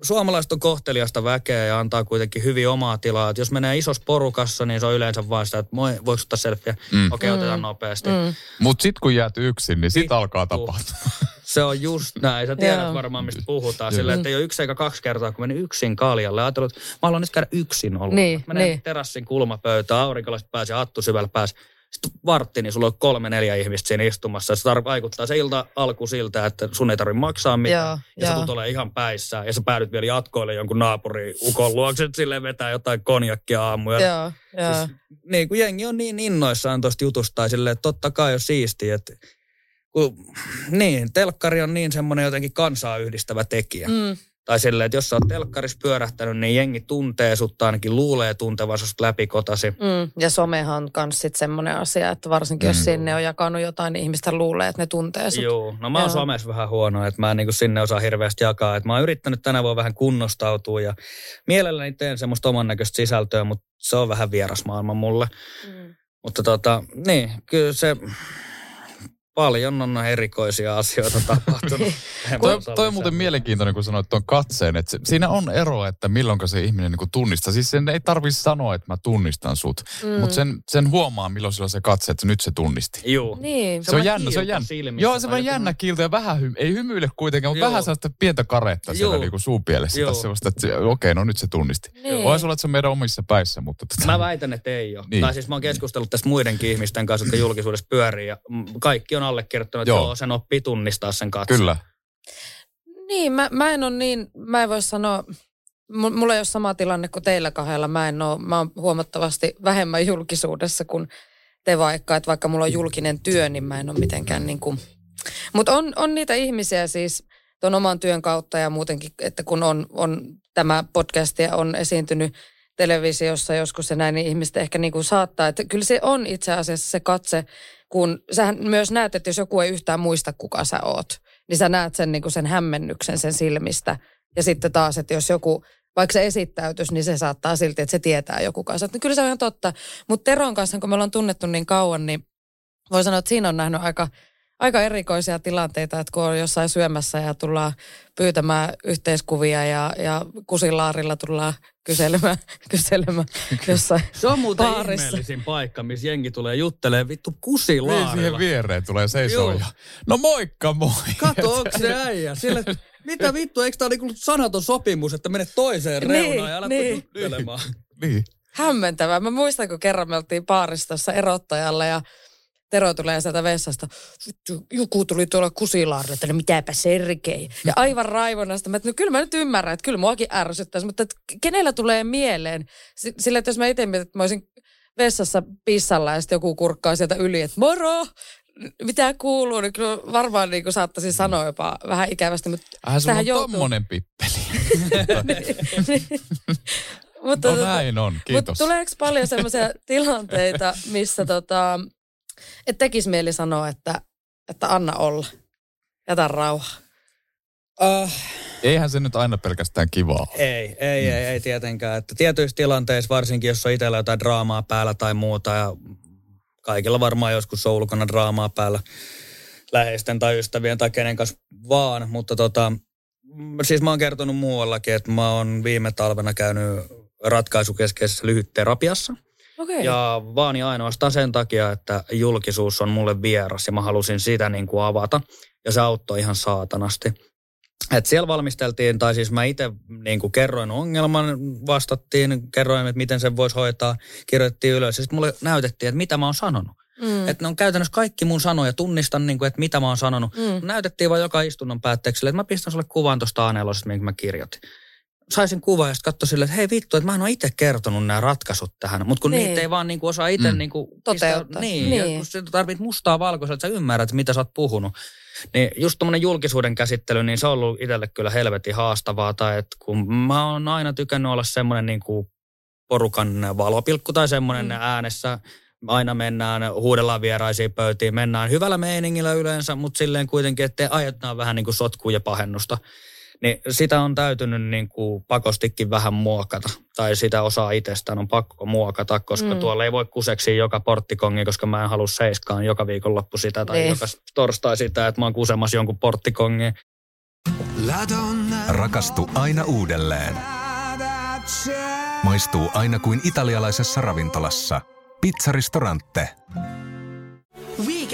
Suomalaiset on kohteliasta väkeä ja antaa kuitenkin hyvin omaa tilaa. Et jos menee isossa porukassa, niin se on yleensä vain sitä, että moi, voiko ottaa selfieä? Mm. Okei, otetaan nopeasti. Mm. Mutta sitten kun jäät yksin, niin sit alkaa tapahtua. Se on just näin. Sä tiedät varmaan, mistä puhutaan. Silleen, että ei ole yksi eikä kaksi kertaa, kun meni yksin kaljalle. Ajattelin, että mä haluan nyt käydä yksin ollut. Niin, menee terassin kulmapöytään, aurinkolaiset pääsi, hattu syvällä pääsi. Sitten vartti, niin sulla on 3-4 ihmistä siinä istumassa. Ja se vaikuttaa se ilta alku siltä, että sun ei tarvitse maksaa mitään. Ja sä tulet olemaan ihan päissään. Ja sä päädyt vielä jatkoille jonkun naapuriukon luokse. Silleen vetää jotain konjakkia aamuja. Siis, niin kun jengi on niin innoissaan tuosta jutusta. Ja silleen, että totta kai on siistiä. Niin, telkkari on niin semmoinen jotenkin kansaa yhdistävä tekijä. Mm. Tai silleen, että jos sä oot telkkarissa pyörähtänyt, niin jengi tuntee sut, tai ainakin luulee tuntevansa sut läpikotasi. Mm. Ja somehan on kans sit semmonen asia, että varsinkin jos sinne on jakanut jotain, niin ihmistä luulee, että ne tuntee sut. Joo, no mä oon somessa vähän huono, että mä en niinku sinne osaa hirveästi jakaa. Et mä oon yrittänyt tänä vuonna vähän kunnostautua, ja mielelläni teen semmoista oman näköistä sisältöä, mutta se on vähän vieras maailma mulle. Mm. Mutta niin, kyllä se... Paljon on erikoisia asioita tapahtunut. Toi on muuten mielenkiintoinen, kun sanoit tuon katseen. Että siinä on ero, että milloinka se ihminen niin kuin tunnistaa. Siis sen ei tarvitse sanoa, että mä tunnistan sut. Mm. Mutta sen huomaa, milloin sillä se katse, että nyt se tunnisti. Joo. Niin. Se on jännä, se on jännä. Joo, se on jännä kiilto ja vähän, ei hymyile kuitenkaan, mutta vähän sellaista pientä karetta siellä niin kuin suupielessä. Tai sellaista, että okei, no nyt se tunnisti. Niin. Ois olla, että se on meidän omissa päissä, mutta... Mä väitän, että ei ole. Niin. Tai siis mä oon keskustellut tässä muidenkin ihmisten kanssa, jotka julkisuudessa pyörii ja kaikki on allekirjoittanut, että sen oppii tunnistaa sen katse. Kyllä. Niin, mä en ole niin, mä en voi sanoa, mulla ei ole sama tilanne kuin teillä kahdella, mä oon huomattavasti vähemmän julkisuudessa kuin te vaikka, että vaikka mulla on julkinen työ, niin mä en ole mitenkään niin kuin, mutta on niitä ihmisiä siis ton oman työn kautta ja muutenkin, että kun on tämä podcast ja on esiintynyt televisiossa joskus ja näin, niin ihmiset ehkä niin kuin saattaa, että kyllä se on itse asiassa se katse, kun sähän myös näet, että jos joku ei yhtään muista, kuka sä oot, niin sä näet sen, niin kuin sen hämmennyksen sen silmistä. Ja sitten taas, että jos joku, vaikka se esittäytyisi, niin se saattaa silti, että se tietää joku kanssa. Että kyllä se on ihan totta. Mutta Teron kanssa, kun me ollaan tunnettu niin kauan, niin voi sanoa, että siinä on nähnyt aika erikoisia tilanteita, että kun on jossain syömässä ja tullaan pyytämään yhteiskuvia ja kusilaarilla tullaan kyselemään jossain baarissa. Se on muuten ihmeellisin paikka, missä jengi tulee juttelemaan vittu kusilaarilla. Niin siihen viereen tulee seisomaan ja no moikka moi. Kato, onko se äijä? Sille, mitä vittu, eikö tämä ole niin sanaton sopimus, että menet toiseen reunaan ja alat juttelemaan? Niin. Hämmentävää. Mä muistan, kun kerran me oltiin baarissa tuossa erottajalla ja Tero tulee sieltä vessasta, joku tuli tuolla kusilaarilla, että no mitäpä Sergei. Ja aivan raivona sitä, että no kyllä mä nyt ymmärrän, että kyllä muakin ärsyttäisi, mutta kenellä tulee mieleen? Sillä, että jos mä itse mietin, että mä olisin vessassa pissalla ja sitten joku kurkkaa sieltä yli, että moro! Mitä kuuluu, niin kyllä varmaan niin saattaisin sanoa jopa vähän ikävästi, mutta tähän joutuu. Tommonen pippeli. Mutta, no näin on, kiitos. Mutta tuleeko paljon semmoisia tilanteita, missä et tekisi mieli sanoa, että anna olla. Jätä rauhaa. Eihän se nyt aina pelkästään kivaa. Ei tietenkään. Että tietyissä tilanteissa, varsinkin jos on itsellä jotain draamaa päällä tai muuta, ja kaikilla varmaan joskus on ulkona draamaa päällä läheisten tai ystävien tai kenen kanssa vaan, mutta siis mä oon kertonut muuallakin, että mä oon viime talvena käynyt ratkaisukeskeisessä lyhytterapiassa. Okay. Ja vaan ja ainoastaan sen takia, että julkisuus on mulle vieras ja mä halusin sitä niin kuin avata. Ja se auttoi ihan saatanasti. Et siellä valmisteltiin, tai siis mä itse niin kuin kerroin ongelman, vastattiin, kerroin, että miten sen voisi hoitaa, kirjoitettiin ylös. Ja sitten mulle näytettiin, että mitä mä oon sanonut. Mm. Että ne on käytännössä kaikki mun sanoja, tunnistan, niin kuin, että mitä mä oon sanonut. Mm. Näytettiin vaan joka istunnon päätteeksi, että mä pistän sulle kuvan tuosta A4:sta, minkä mä kirjoitin. Saisin kuvaa ja sitten katsoi silleen, että hei vittu, että mä en ole itse kertonut nämä ratkaisut tähän. Mutta kun niitä ei vaan niinku osaa itse niinku toteuttaa. Niin, kun sä tarvit mustaa valkoisella, että sä ymmärrät, mitä sä oot puhunut. Niin just tommonen julkisuuden käsittely, niin se on ollut itselle kyllä helvetin haastavaa. Tai että kun mä oon aina tykännyt olla semmoinen niinku porukan valopilkku tai semmoinen äänessä, aina mennään, huudellaan vieraisiin pöytiin, mennään hyvällä meiningillä yleensä, mutta silleen kuitenkin, ettei aiottaa vähän niin kuin sotkua ja pahennusta. Niin sitä on täytynyt niin kuin pakostikin vähän muokata, tai sitä osaa itsestään on pakko muokata, koska tuolla ei voi kuseksia joka porttikongi, koska mä en halua seiskaan joka viikonloppu sitä tai joka torstai sitä, että mä oon kusemassa jonkun porttikongi. Rakastu aina uudelleen. Maistuu aina kuin italialaisessa ravintolassa. Pizzaristorante.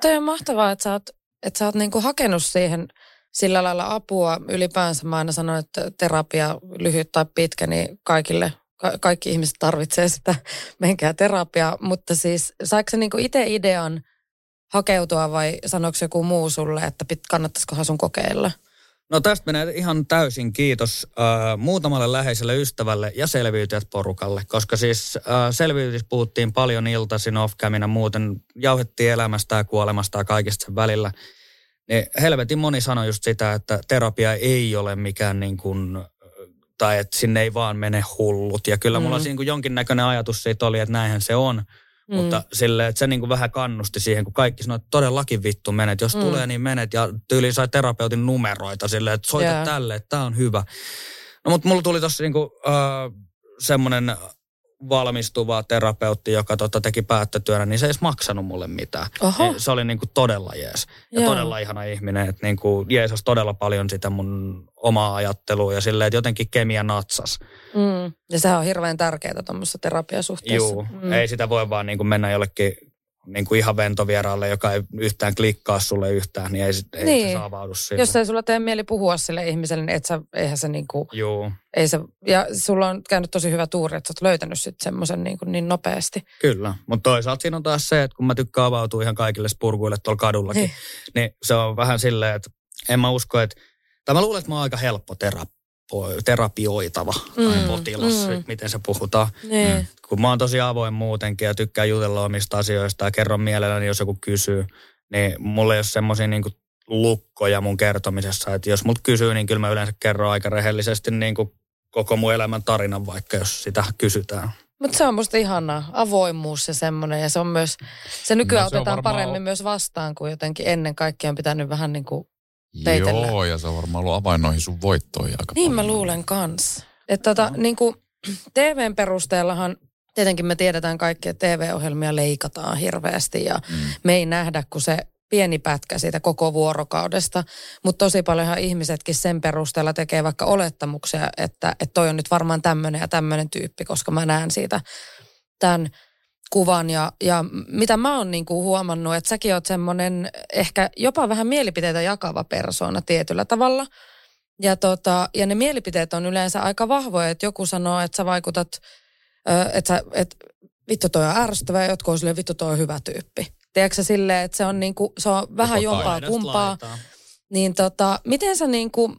Toi on mahtavaa, että sä oot niinku hakenut siihen sillä lailla apua ylipäänsä. Mä aina sanon, että terapia, lyhyt tai pitkä, niin kaikki ihmiset tarvitsee sitä, menkää terapiaa. Mutta siis, saiko sä niinku itse idean hakeutua vai sanoiko joku muu sulle, että kannattaisikohan sun kokeilla? No tästä menee ihan täysin kiitos muutamalle läheiselle ystävälle ja selviytyjät porukalle, koska siis selviytys puhuttiin paljon iltaisin off-caminä, muuten jauhettiin elämästä ja kuolemasta ja kaikista sen välillä. Niin helvetin moni sanoi just sitä, että terapia ei ole mikään niin kuin, tai että sinne ei vaan mene hullut. Ja kyllä mulla siinä jonkinnäköinen ajatus siitä oli, että näinhän se on. Mutta silleen, että se niin kuin vähän kannusti siihen, kun kaikki sanoi, että todellakin vittu menet, jos tulee niin menet. Ja tyyliin sai terapeutin numeroita silleen, että soita tälle, että tää on hyvä. No mutta mulla tuli tossa niin kuin semmonen valmistuva terapeutti, joka teki päättötyönä, niin se ei edes maksanut mulle mitään. Niin se oli niin kuin todella jees. Ja todella ihana ihminen, että niin kuin jeesas todella paljon sitä mun omaa ajattelua ja silleen, että jotenkin kemia natsas. Ja sehän on hirveän tärkeää tuommoisessa terapiasuhteessa. Joo, ei sitä voi vaan niin kuin mennä jollekin niin kuin ihan ventovieraalle, joka ei yhtään klikkaa sulle yhtään, niin ei se avaudu sille. Jos ei sulla tee mieli puhua sille ihmiselle, niin eihän se niin kuin... Joo. Ei se, ja sulla on käynyt tosi hyvä tuuri, että sä oot löytänyt sitten semmoisen niin nopeasti. Kyllä, mutta toisaalta siinä on taas se, että kun mä tykkään avautua ihan kaikille spurguille tuolla kadullakin, niin se on vähän silleen, että en mä usko, että... Tai mä luulen, että mä oon aika helppo terapioitava potilas, miten se puhutaan. Kun mä oon tosi avoin muutenkin ja tykkään jutella omista asioista ja kerron mielelläni, jos joku kysyy, niin mulla ei ole semmoisia niinku lukkoja mun kertomisessa. Että jos mut kysyy, niin kyllä mä yleensä kerron aika rehellisesti niinku koko mun elämän tarinan, vaikka jos sitä kysytään. Mutta se on musta ihanaa, avoimuus ja semmoinen. Ja se on myös, se nykyään no, se otetaan paremmin myös vastaan kuin jotenkin ennen kaikkea on pitänyt vähän niinku teitellä. Joo, ja se on varmaan ollut avain noihin sun voittoihin aika paljon. Niin mä luulen kans. Että niin kuin TVn perusteellahan, tietenkin me tiedetään kaikki, että TV-ohjelmia leikataan hirveästi ja me ei nähdä kuin se pieni pätkä siitä koko vuorokaudesta. Mutta tosi paljonhan ihmisetkin sen perusteella tekee vaikka olettamuksia, että toi on nyt varmaan tämmöinen ja tämmöinen tyyppi, koska mä näen siitä tämän kuvan ja mitä mä oon niinku huomannut, että säkin oot semmoinen ehkä jopa vähän mielipiteitä jakava persoona tietyllä tavalla. Ja ne mielipiteet on yleensä aika vahvoja, että joku sanoo, että sä vaikutat, että vittu toi on ärsyttävä ja jotkut on silleen, vittu toi on hyvä tyyppi. Tiedätkö sä silleen, että se on, niinku, se on vähän jompaa kumpaa. Laitaa. Niin miten sä niinku,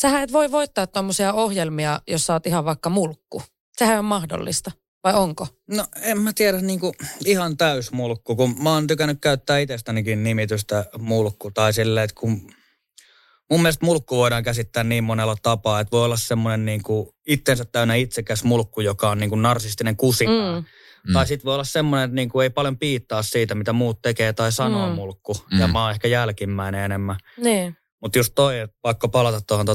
sähän et voi voittaa tommosia ohjelmia, jos sä oot ihan vaikka mulkku. Sehän on mahdollista. Vai onko? No en mä tiedä niinku ihan täysmulkku, kun mä oon tykännyt käyttää itsestänikin nimitystä mulkku. Tai silleen, että kun mun mielestä mulkku voidaan käsittää niin monella tapaa, että voi olla semmoinen niinku itsensä täynnä itsekäs mulkku, joka on niinku narsistinen kusikaa. Tai sit voi olla semmoinen, että niinku ei paljon piittaa siitä, mitä muut tekee tai sanoo mulkku. Ja mä oon ehkä jälkimmäinen enemmän. Niin. Mutta just toi, että pakko palata tuohon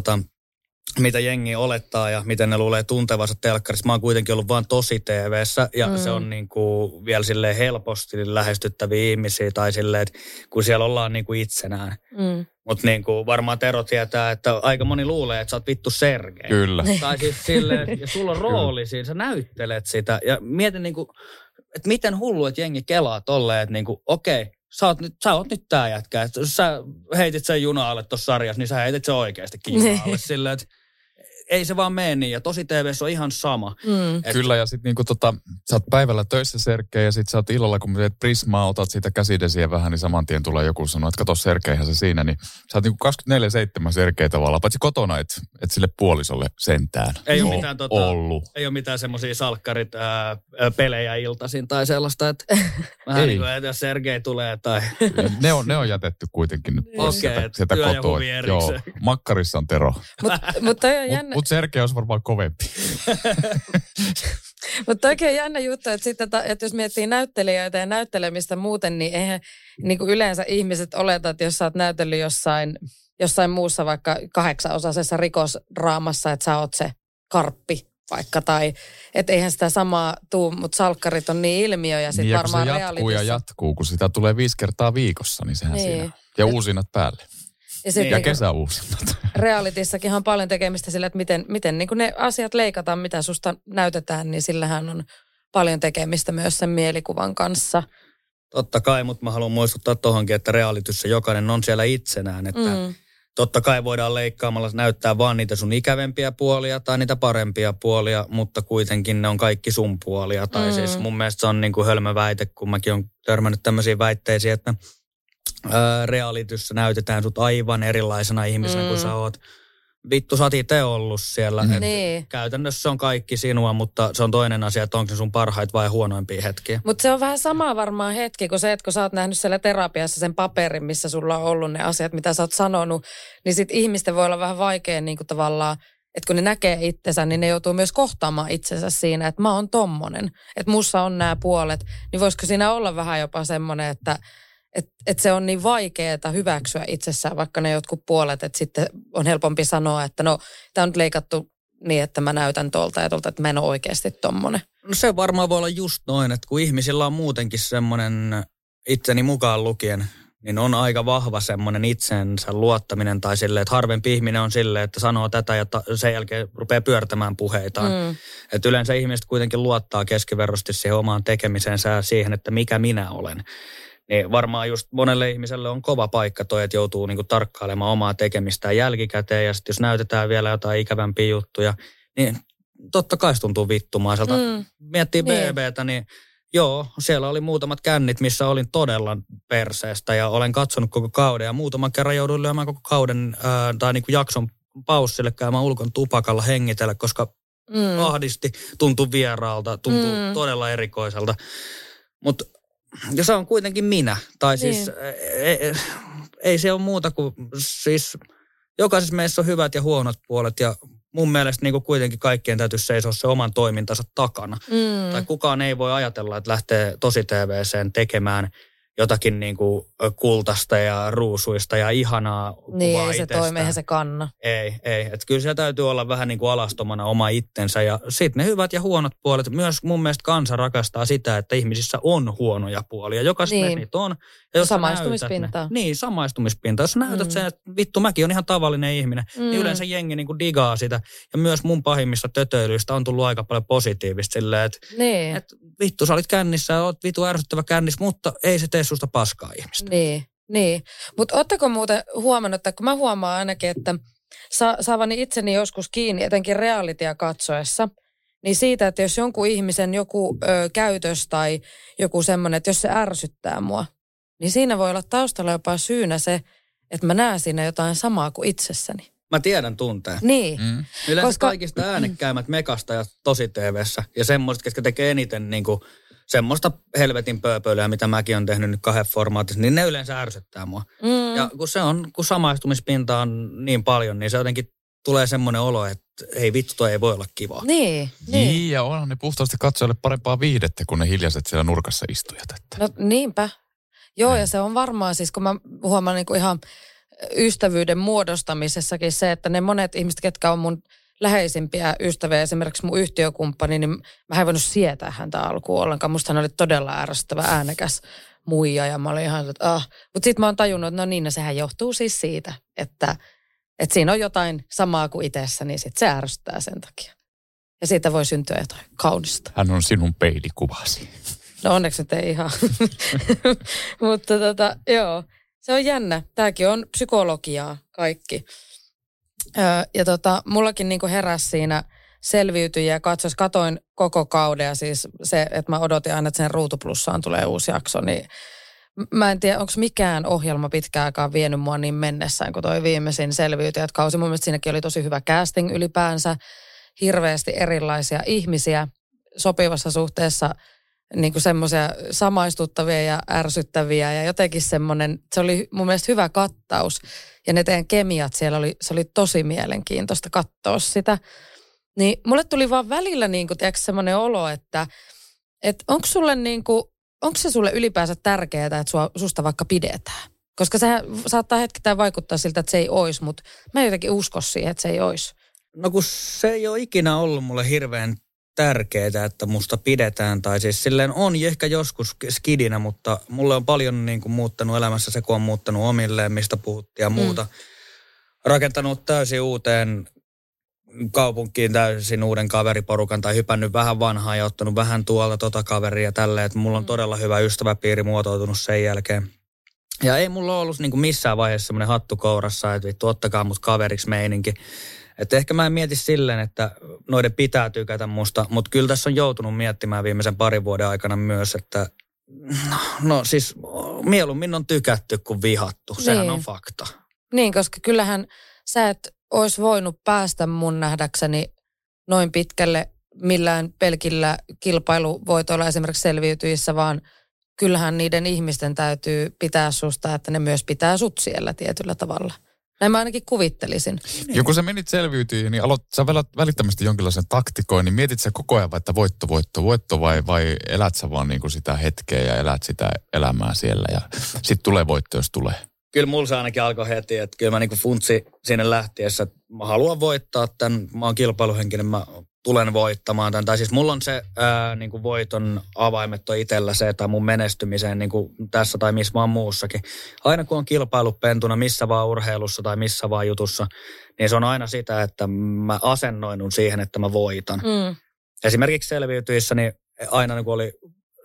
mitä jengi olettaa ja miten ne luulee tuntevansa telkkarissa. Mä oon kuitenkin ollut vaan tosi TV:ssä ja se on niinku vielä silleen helposti lähestyttäviä ihmisiä tai silleen, että kun siellä ollaan niinku itsenään. Mutta niinku varmaan Tero tietää, että aika moni luulee, että sä oot vittu Sergei. Kyllä. Tai siis silleen, ja sulla on rooli siinä, sä näyttelet sitä ja mietin niinku, että miten hullu, että jengi kelaa tolleen, että niinku okei. Sä oot nyt tää jätkä. Jos sä heitit sen juna alle tossa sarjassa, niin sä heitit sen oikeasti kiinni alle. Silleen, että ei se vaan mene niin. Ja tosi TV:ssä on ihan sama. Mm. Kyllä, ja sitten niinku sä oot päivällä töissä, Sergei, ja sit sä oot illalla, kun teet Prismaa, otat siitä käsidesiä vähän, niin saman tien tulee joku sanoa, että kato, Sergeihän se siinä. Niin sä oot niinku 24/7 Sergei tavallaan, paitsi kotona, et, et sille puolisolle sentään ei ole mitään, ollut. Ei ole mitään semmosia salkkarit pelejä iltaisin tai sellaista, että vähän niin kuin, että Sergei tulee tai... Ne on jätetty kuitenkin nyt pois sieltä kotoa. Joo, makkarissa on Tero. Mutta Sergei olisi varmaan kovempi. Mutta toki on jännä juttu, että, sitten, että jos miettii näyttelijöitä ja näyttelemistä muuten, niin eihän niin kuin yleensä ihmiset oleta, että jos sä oot näytellyt jossain muussa vaikka 8-osaisessa rikosdraamassa, että sä oot se karppi vaikka, tai et eihän sitä samaa tuu, mutta salkkarit on niin ilmiö ja sitten niin, varmaan realitissa. Ja kun se jatkuu, kun sitä tulee 5 kertaa viikossa, niin sehän niin. Siinä. Ja uusinnat päälle. Ja kesäuusinnat. Realitissakinhan on paljon tekemistä sillä, että miten niin ne asiat leikataan, mitä susta näytetään, niin sillähän on paljon tekemistä myös sen mielikuvan kanssa. Totta kai, mutta mä haluan muistuttaa tuohonkin, että realityssä jokainen on siellä itsenään, että totta kai voidaan leikkaamalla näyttää vaan niitä sun ikävempiä puolia tai niitä parempia puolia, mutta kuitenkin ne on kaikki sun puolia. Tai siis mun mielestä se on niin kuin hölmö väite, kun mäkin olen törmännyt tämmöisiin väitteisiin, että realityssä näytetään sut aivan erilaisena ihmisenä kuin sä oot. Vittu, sä oot itse ollut siellä. Niin. Käytännössä on kaikki sinua, mutta se on toinen asia, että onko se sun parhait vai huonoimpia hetkiä. Mutta se on vähän sama varmaan hetki kuin se, että kun sä oot nähnyt siellä terapiassa sen paperin, missä sulla on ollut ne asiat, mitä sä oot sanonut, niin sit ihmisten voi olla vähän vaikea niin kuin tavallaan, että kun ne näkee itsensä, niin ne joutuu myös kohtaamaan itsensä siinä, että mä oon tommonen, että mussa on nämä puolet. Niin voisiko siinä olla vähän jopa semmoinen, että se on niin vaikeaa hyväksyä itsessään, vaikka ne jotkut puolet, että sitten on helpompi sanoa, että no, tämä on nyt leikattu niin, että mä näytän tuolta ja tuolta, että mä en ole oikeasti tommonen. No se varmaan voi olla just noin, että kun ihmisillä on muutenkin semmoinen itseni mukaan lukien, niin on aika vahva semmoinen itsensä luottaminen tai silleen, että harvempi ihminen on silleen, että sanoo tätä ja sen jälkeen rupeaa pyörtämään puheitaan. Että yleensä ihmiset kuitenkin luottaa keskiverrosti siihen omaan tekemisensä ja siihen, että mikä minä olen. Niin varmaan just monelle ihmiselle on kova paikka toi, että joutuu niinku tarkkailemaan omaa tekemistään jälkikäteen. Ja sitten jos näytetään vielä jotain ikävämpiä juttuja, niin totta kai se tuntuu vittumaiselta. Miettii BBtä, niin joo, siellä oli muutamat kännit, missä olin todella perseestä. Ja olen katsonut koko kauden ja muutaman kerran jouduin lyömään koko kauden tai niinku jakson paussille käymään ulkon tupakalla hengitellä, koska ahdisti, tuntui vieraalta, tuntui todella erikoiselta. Mutta... Ja se on kuitenkin minä. Tai siis ei se ole muuta kuin, siis jokaisessa meissä on hyvät ja huonot puolet ja mun mielestä niin kuin kuitenkin kaikkien täytyisi seisoa se oman toimintansa takana. Tai kukaan ei voi ajatella, että lähtee tosi TV:seen tekemään jotakin niin kuin kultaista ja ruusuista ja ihanaa kuvaa itsestään. Niin, ei se toimi, eihän se kanna. Ei. Että kyllä siellä täytyy olla vähän niin kuin alastomana oma itsensä. Ja sitten ne hyvät ja huonot puolet. Myös mun mielestä kansa rakastaa sitä, että ihmisissä on huonoja puolia. Jokaisessa niin. Niitä on. Ja samaistumispinta. Samaistumispinta. Jos näytät sen, että vittu mäkin on ihan tavallinen ihminen, niin yleensä jengi niin kuin digaa sitä. Ja myös mun pahimmista tötöilyistä on tullut aika paljon positiivista silleen, että niin. Et, vittu sä olit kännissä, oot vittu ärsyttävä kännis, mutta ei se tee susta paskaa ihmistä. Niin. Mutta ootteko muuten huomannut, että kun mä huomaan ainakin, että saavani itseni joskus kiinni, etenkin realitya katsoessa, niin siitä, että jos jonkun ihmisen joku käytös tai joku semmoinen, että jos se ärsyttää mua, niin siinä voi olla taustalla jopa syynä se, että mä näen siinä jotain samaa kuin itsessäni. Mä tiedän tunteen. Niin. Yleensä kaikista äänekkäimmät mekastajat tosi TV:ssä ja semmoiset, jotka tekee eniten niinku semmoista helvetin pööpöilyä, mitä mäkin on tehnyt nyt 2 formaatissa, niin ne yleensä ärsyttää mua. Ja kun se on, kun samaistumispinta on niin paljon, niin se jotenkin tulee semmoinen olo, että ei vittu, toi ei voi olla kivaa. Niin. Ja onhan ne puhtaasti katsojalle parempaa viihdettä, kun ne hiljaiset siellä nurkassa istujat. Että. No niinpä. Joo, ja se on varmaan siis, kun mä huomaan niin kuin ihan ystävyyden muodostamisessakin se, että ne monet ihmiset, ketkä on mun läheisimpiä ystäviä, esimerkiksi mun yhtiökumppani, niin mä en voinut sietää häntä alkuun ollenkaan. Musta hän oli todella ärsyttävä, äänekäs muija ja mä olin ihan, että ah. Mutta sit mä oon tajunnut, että no niin, sehän johtuu siis siitä, että siinä on jotain samaa kuin itsessä, niin sit se ärsyttää sen takia. Ja siitä voi syntyä jotain kaunista. Hän on sinun peilikuvasi. No onneksi nyt ei ihan. Mutta joo, se on jännä. Tääkin on psykologiaa kaikki. Ja mullakin niinku heräsi siinä Selviytyjiä katsois. Katoin koko kauden ja siis se, että mä odotin aina, että sen Ruutuplussaan tulee uusi jakso, niin mä en tiedä, onko mikään ohjelma pitkään aikaan vienyt mua niin mennessään kuin toi viimeisin Selviytyjät kausi. Mun mielestä siinäkin oli tosi hyvä casting ylipäänsä, hirveästi erilaisia ihmisiä sopivassa suhteessa, niin kuin semmoisia samaistuttavia ja ärsyttäviä ja jotenkin semmoinen, se oli mun mielestä hyvä kattaus. Ja ne teidän kemiat siellä oli, se oli tosi mielenkiintoista katsoa sitä. Niin mulle tuli vaan välillä niin kuin, tiedätkö, semmoinen olo, että onko sulle niin kuin, onko se sulle ylipäänsä tärkeää, että susta vaikka pidetään? Koska sehän saattaa hetkittäin vaikuttaa siltä, että se ei olisi, mutta mä en jotenkin usko siihen, että se ei olisi. No kun se ei ole ikinä ollut mulle hirveän tärkeää, että musta pidetään. Tai siis silleen on ehkä joskus skidinä, mutta mulle on paljon niin kuin muuttanut elämässä se, kun on muuttanut omilleen, mistä puhuttiin ja muuta. Rakentanut täysin uuteen kaupunkiin, täysin uuden kaveriporukan tai hypännyt vähän vanhaan ja ottanut vähän tuolta kaveria ja tälleen. Että mulla on todella hyvä ystäväpiiri muotoutunut sen jälkeen. Ja ei mulla ollut niin kuin missään vaiheessa semmoinen hattu kourassa, että vittu ottakaa mut kaveriksi meininki. Että ehkä mä en mieti silleen, että noiden pitää tykätä musta, mutta kyllä tässä on joutunut miettimään viimeisen parin vuoden aikana myös, että no siis mieluummin on tykätty kuin vihattu. Sehän niin on fakta. Niin, koska kyllähän sä et olisi voinut päästä mun nähdäkseni noin pitkälle millään pelkillä kilpailuvoitoilla esimerkiksi Selviytyissä, vaan kyllähän niiden ihmisten täytyy pitää susta, että ne myös pitää sut siellä tietyllä tavalla. Näin mä ainakin kuvittelisin. Ja kun sä menit Selviytyjiin, niin sä välittömästi jonkinlaisen taktikoin, niin mietit sä koko ajan, että voitto vai elät sä vaan niin kuin sitä hetkeä ja elät sitä elämää siellä ja sit tulee voitto, jos tulee. Kyllä mulla se ainakin alkoi heti, että kyllä mä niin kuin funtsi sinne lähtiessä, että mä haluan voittaa tämän, mä oon kilpailuhenkinen, mä tulen voittamaan tämän. Tai siis mulla on se niin kuin voiton avaimet on itsellä se, tai mun menestymiseen niin kuin tässä tai missä vaan muussakin. Aina kun on kilpailupentuna missä vaan urheilussa tai missä vaan jutussa, niin se on aina sitä, että mä asennoidun siihen, että mä voitan. Esimerkiksi Selviytyissä, niin aina niin kuin oli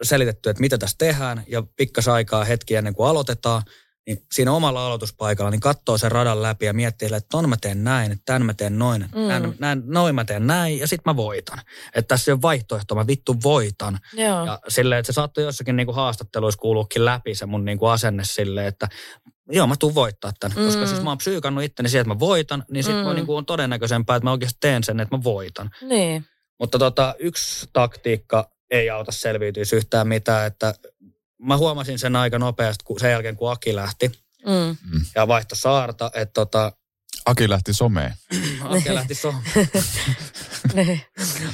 selitetty, että mitä tässä tehdään ja pikkas aikaa hetki ennen kuin aloitetaan, niin siinä omalla aloituspaikalla, niin katsoo sen radan läpi ja miettii, että ton mä teen näin, tän mä teen noin, noin mä teen näin ja sit mä voitan. Että tässä on vaihtoehto, mä vittu voitan. Joo. Ja silleen, että se saattoi jossakin niinku haastatteluissa kuuluukin läpi se mun niinku asenne silleen, että joo mä tuun voittaa tän. Koska siis mä oon psyykannut itteni siihen, että mä voitan, niin sit mä niinku on todennäköisempää, että mä oikeasti teen sen, että mä voitan. Niin. Mutta yksi taktiikka ei auta Selviytyisi yhtään mitään, että mä huomasin sen aika nopeasti sen jälkeen, kun Aki lähti ja vaihtoi saarta. Että Aki lähti someen. Aki lähti someen.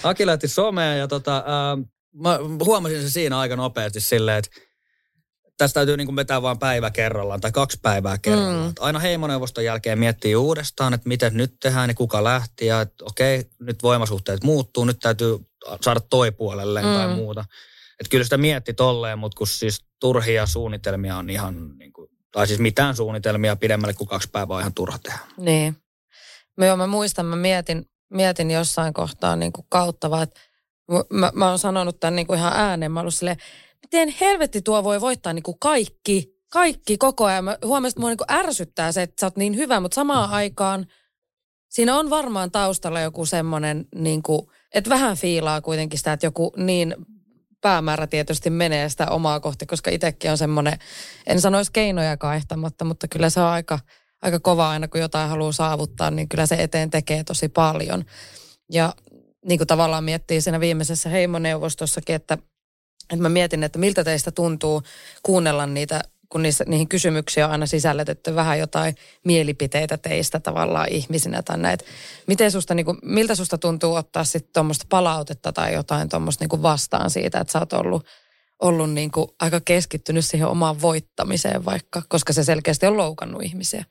Aki lähti someen ja mä huomasin sen siinä aika nopeasti silleen, että tästä täytyy niin kuin vetää vaan päivä kerrallaan tai 2 päivää kerrallaan. Aina heimoneuvoston jälkeen miettii uudestaan, että miten nyt tehdään ja kuka lähti ja että okei, nyt voimasuhteet muuttuu, nyt täytyy saada toi puolelle tai muuta. Että kyllä sitä mietti tolleen, mutta kun siis turhia suunnitelmia on ihan, niin kuin, tai siis mitään suunnitelmia pidemmälle kuin 2 päivää on ihan turha tehdä. Niin. Mä muistan, mä mietin jossain kohtaa niin kuin kautta, vaan että mä oon sanonut tämän niin kuin ihan ääneen. Mä oon ollut silleen, miten helvetti tuo voi voittaa niin kuin kaikki koko ajan. Mä huomasin, että mua niin kuin ärsyttää se, että sä oot niin hyvä, mutta samaan aikaan siinä on varmaan taustalla joku semmoinen, niin kuin, että vähän fiilaa kuitenkin sitä, että joku niin päämäärä tietysti menee sitä omaa kohti, koska itsekin on semmoinen, en sanoisi keinoja kaihtamatta, mutta kyllä se on aika kova aina, kun jotain haluaa saavuttaa, niin kyllä se eteen tekee tosi paljon. Ja niin kuin tavallaan miettii siinä viimeisessä heimoneuvostossakin, että mä mietin, että miltä teistä tuntuu kuunnella niitä, kun niihin kysymyksiin on aina sisällytetty vähän jotain mielipiteitä teistä tavallaan ihmisinä tai näitä. Miten susta, niin kuin, miltä susta tuntuu ottaa sitten tuommoista palautetta tai jotain tuommoista niin vastaan siitä, että sä oot ollut niin kuin aika keskittynyt siihen omaan voittamiseen vaikka, koska se selkeästi on loukannut ihmisiä?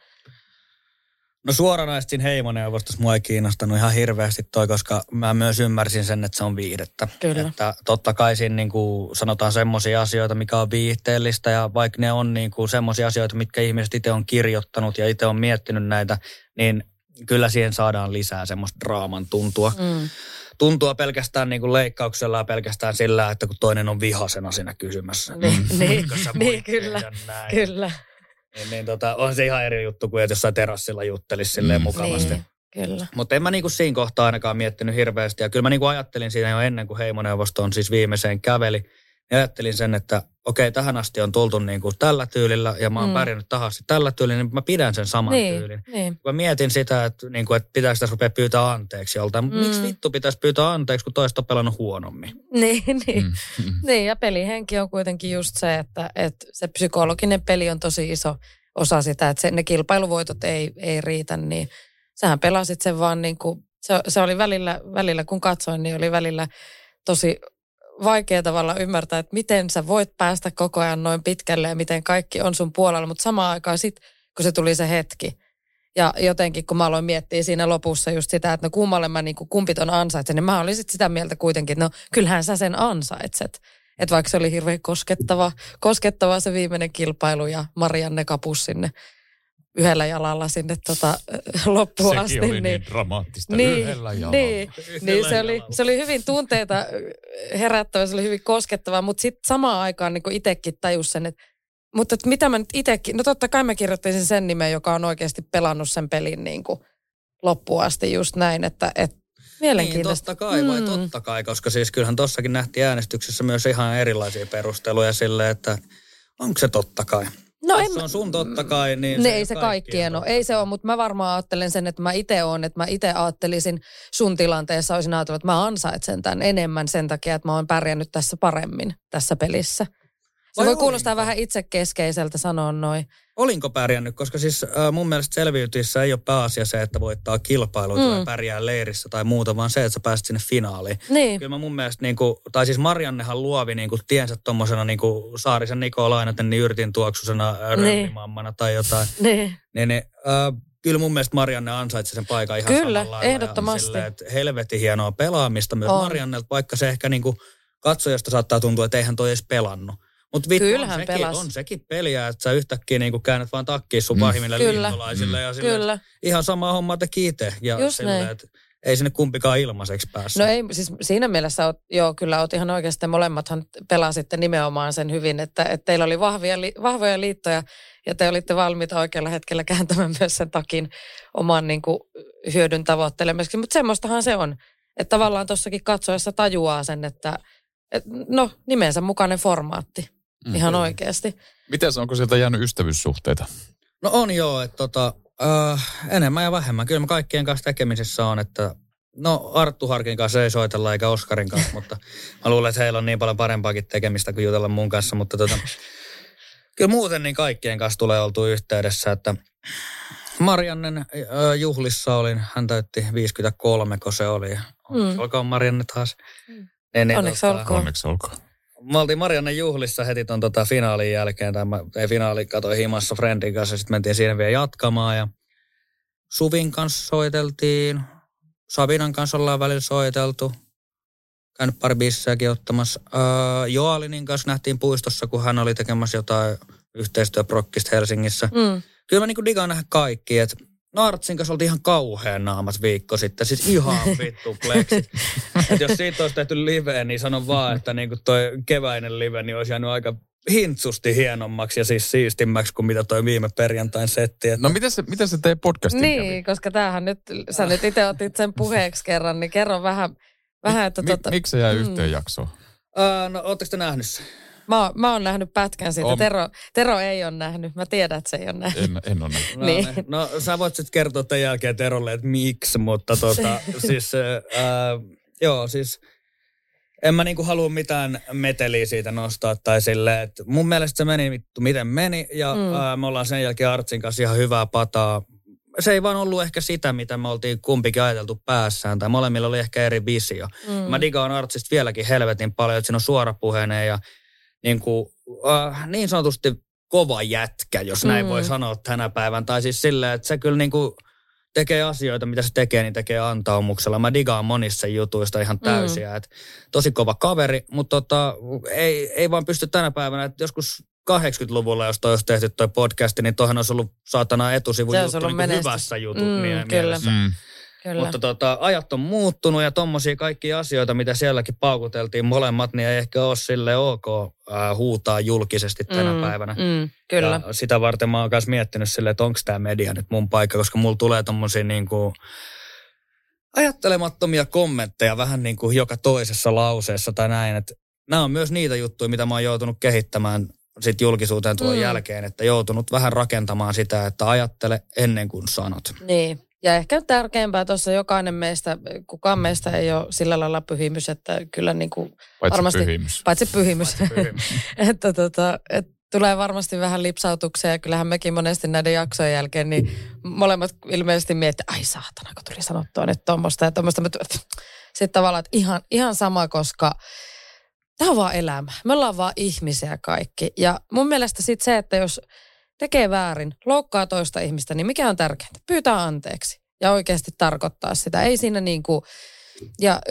No suoranaisesti heimoneuvostossa mua ei kiinnostanut ihan hirveästi toi, koska mä myös ymmärsin sen, että se on viihdettä. Kyllä. Että totta kai siinä niin kuin sanotaan semmoisia asioita, mikä on viihteellistä ja vaikka ne on niin kuin semmoisia asioita, mitkä ihmiset itse on kirjoittanut ja itse on miettinyt näitä, niin kyllä siihen saadaan lisää semmoista draaman tuntua. Tuntua pelkästään niin kuin leikkauksella ja pelkästään sillä, että kun toinen on vihasena siinä kysymässä. Niin kyllä. Niin, on se ihan eri juttu kuin, että jossain terassilla juttelisi silleen mukavasti. Niin. Kyllä. Mutta en mä niinku siinä kohtaa ainakaan miettinyt hirveästi. Ja kyllä mä niinku ajattelin siinä jo ennen kuin heimoneuvosto on siis viimeiseen käveli. Ja ajattelin sen, että okei, tähän asti on tultu niinku tällä tyylillä ja mä oon pärjännyt tahasti tällä tyylillä, niin mä pidän sen saman tyylin. Niin. Mä mietin sitä, että niinku, et pitäisi tässä rupea pyytää anteeksi joltain. Miksi vittu pitäisi pyytää anteeksi, kun toista on pelannut huonommin? Niin, ja pelihenki on kuitenkin just se, että se psykologinen peli on tosi iso osa sitä, että ne kilpailuvoitot ei riitä, niin sähän pelasit sen vaan niinku, se oli välillä, kun katsoin, niin oli välillä tosi vaikea tavalla ymmärtää, että miten sä voit päästä koko ajan noin pitkälle ja miten kaikki on sun puolella, mutta samaan aikaan sitten, kun se tuli se hetki. Ja jotenkin, kun mä aloin miettiä siinä lopussa just sitä, että no kummalle mä niin kumpit on ansaitsen, niin mä olin sitten sitä mieltä kuitenkin, että no kyllähän sä sen ansaitset. Että vaikka se oli hirveän koskettava se viimeinen kilpailu ja Marianne kapus sinne yhdellä jalalla sinne loppuun asti. Sekin oli niin dramaattista, yhdellä jalalla. Niin se oli hyvin tunteita herättävä, se oli hyvin koskettava, mutta sitten samaan aikaan niin itsekin tajus sen, että mitä mä nyt itsekin, no totta kai mä kirjoittaisin sen nimen, joka on oikeasti pelannut sen pelin niin kuin loppuun asti just näin, että mielenkiintoista. Niin, totta kai vai totta kai, koska siis kyllähän tossakin nähtiin äänestyksessä myös ihan erilaisia perusteluja sille, että onko se totta kai. No jos se on sun totta kai, niin ei se kaikkien ole. Ei se ole, mutta mä varmaan ajattelen sen, että mä itse olen, että mä itse ajattelisin sun tilanteessa, olisin ajatellut, että mä ansaitsen tämän enemmän sen takia, että mä oon pärjännyt tässä paremmin tässä pelissä. Se voi kuulostaa vähän itsekeskeiseltä sanoa noin. Olinko pärjännyt, koska siis mun mielestä selviytyissä ei ole pääasia se, että voittaa kilpailuita tai pärjää leirissä tai muuta, vaan se, että sä pääsit sinne finaaliin. Niin. Kyllä mä mun mielestä, tai siis Mariannehan luovi tiensä tommosena Saarisen Nikoa lainaten niin yrtin tuoksusena röllimammana tai jotain. Kyllä mun mielestä Marianne ansaitsi sen paikan ihan samalla lailla. Kyllä, ehdottomasti. Silleen, että helvetin hienoa pelaamista myös Mariannelta, vaikka se ehkä katsojasta saattaa tuntua, että eihän toi edes pelannut. Mutta vittu, on sekin peliä, että sä yhtäkkiä käännät vaan takkiin sun pahimmille liittolaisille. Ja sille, ihan sama homma teki itse. Ja sille, että ei sinne kumpikaan ilmaiseksi päässä. No ei, siis siinä mielessä oot ihan oikeasti. Molemmathan pelasitte nimenomaan sen hyvin, että teillä oli vahvoja liittoja. Ja te olitte valmiita oikealla hetkellä kääntämään myös sen takin oman hyödyn tavoittelemiseksi. Mutta semmoistahan se on. Että tavallaan tossakin katsoessa tajuaa sen, että no nimensä mukainen formaatti. Ihan oikeasti. Mites, onko sieltä jäänyt ystävyyssuhteita? No on joo, että enemmän ja vähemmän. Kyllä mä kaikkien kanssa tekemisissä on, että no Arttu Harkin kanssa ei soitella eikä Oskarin kanssa, mutta mä luulen, että heillä on niin paljon parempaakin tekemistä kuin jutella mun kanssa, mutta kyllä muuten niin kaikkien kanssa tulee oltu yhteydessä, että Mariannen juhlissa olin, hän täytti 53, kun se oli. Olkoon Marianne taas. Onneksi olkoon. Onneksi olkoon. Me oltiin Mariannen juhlissa heti tuon finaalin jälkeen, tai finaali katoi himassa Friendin kanssa, ja sitten mentiin siinä vielä jatkamaan, ja Suvin kanssa soiteltiin, Sabinan kanssa ollaan välillä soiteltu, käynyt pari biissejäkin ottamassa. Joalinin kanssa nähtiin puistossa, kun hän oli tekemässä jotain yhteistyöprokkista Helsingissä. Kyllä mä digaan nähdä kaikki, että Nartsin kanssa oltiin ihan kauhean naamat viikko sitten, siis ihan vittu pleksit. Jos siitä olisi tehty live, niin sanon vaan, että toi keväinen live niin olisi jäänyt aika hintsusti hienommaksi ja siis siistimmäksi kuin mitä toi viime perjantain setti. Että no miten se teidän podcastin kävi? Koska tämähän nyt, sä nyt itse otit sen puheeksi kerran, niin kerro vähän että Miksi se jää yhteen jaksoon? No ootteko te nähnyt sen? Mä oon nähnyt pätkän siitä. Tero ei ole nähnyt. Mä tiedän, että se ei ole nähnyt. En ole nähnyt. Niin. No sä voit sitten kertoa tämän jälkeen Terolle, että miksi, mutta en mä halua mitään meteliä siitä nostaa tai silleen, että mun mielestä se meni miten meni ja me ollaan sen jälkeen Artsin kanssa ihan hyvää pataa. Se ei vaan ollut ehkä sitä, mitä me oltiin kumpikin ajateltu päässään, tai molemmilla oli ehkä eri visio. Mä digaan Artsista vieläkin helvetin paljon, että siinä on suorapuheinen ja niin sanotusti kova jätkä, jos näin voi sanoa tänä päivän. Tai siis silleen, että se kyllä tekee asioita, mitä se tekee, niin tekee antaumuksella. Mä digaan monissa jutuista ihan täysiä. Et tosi kova kaveri, mutta ei vaan pysty tänä päivänä. Et joskus 80-luvulla, jos toi olisi tehty toi podcast, niin toihan olisi ollut saatana etusivujuttu hyvässä jutut mielessä. Kyllä. Mutta ajat on muuttunut ja tommosia kaikkia asioita, mitä sielläkin paukuteltiin molemmat, niin ei ehkä ole silleen ok huutaa julkisesti tänä päivänä. Kyllä. Ja sitä varten mä oon myös miettinyt silleen, että onko tämä media nyt mun paikka, koska mulla tulee tommosia ajattelemattomia kommentteja vähän niin kuin joka toisessa lauseessa tai näin. Että nämä on myös niitä juttuja, mitä mä oon joutunut kehittämään sit julkisuuteen tuon jälkeen, että joutunut vähän rakentamaan sitä, että ajattele ennen kuin sanot. Niin. Ja ehkä tärkeämpää tuossa jokainen meistä, kukaan meistä ei ole sillä lailla pyhimys, että kyllä niin kuin varmasti... Paitsi pyhimys. Että tulee varmasti vähän lipsautuksia ja kyllähän mekin monesti näiden jaksojen jälkeen, niin molemmat ilmeisesti miettii, ai saatana, kun tuli sanottua nyt tuommoista ja tuommoista. Sitten tavallaan, että ihan sama, koska... Tämä on vaan elämä. Me ollaan vaan ihmisiä kaikki. Ja mun mielestä sitten se, että jos tekee väärin, loukkaa toista ihmistä, niin mikä on tärkeintä? Pyytää anteeksi ja oikeasti tarkoittaa sitä. Ei siinä niin kuin... Ja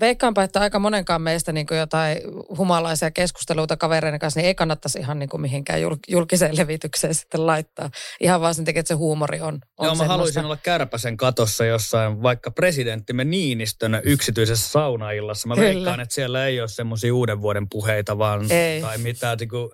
veikkaanpa, että aika monenkaan meistä niin kuin jotain humalaisia keskusteluita kavereiden kanssa, niin ei kannattaisi ihan niin kuin mihinkään julkiseen levitykseen sitten laittaa. Ihan vaan sen takia, että se huumori on joo, mä haluaisin olla Kärpäsen katossa jossain, vaikka presidenttimme Niinistön yksityisessä saunaillassa. Mä veikkaan, että siellä ei ole semmoisia uuden vuoden puheita vaan, ei. Tai mitään niin kuin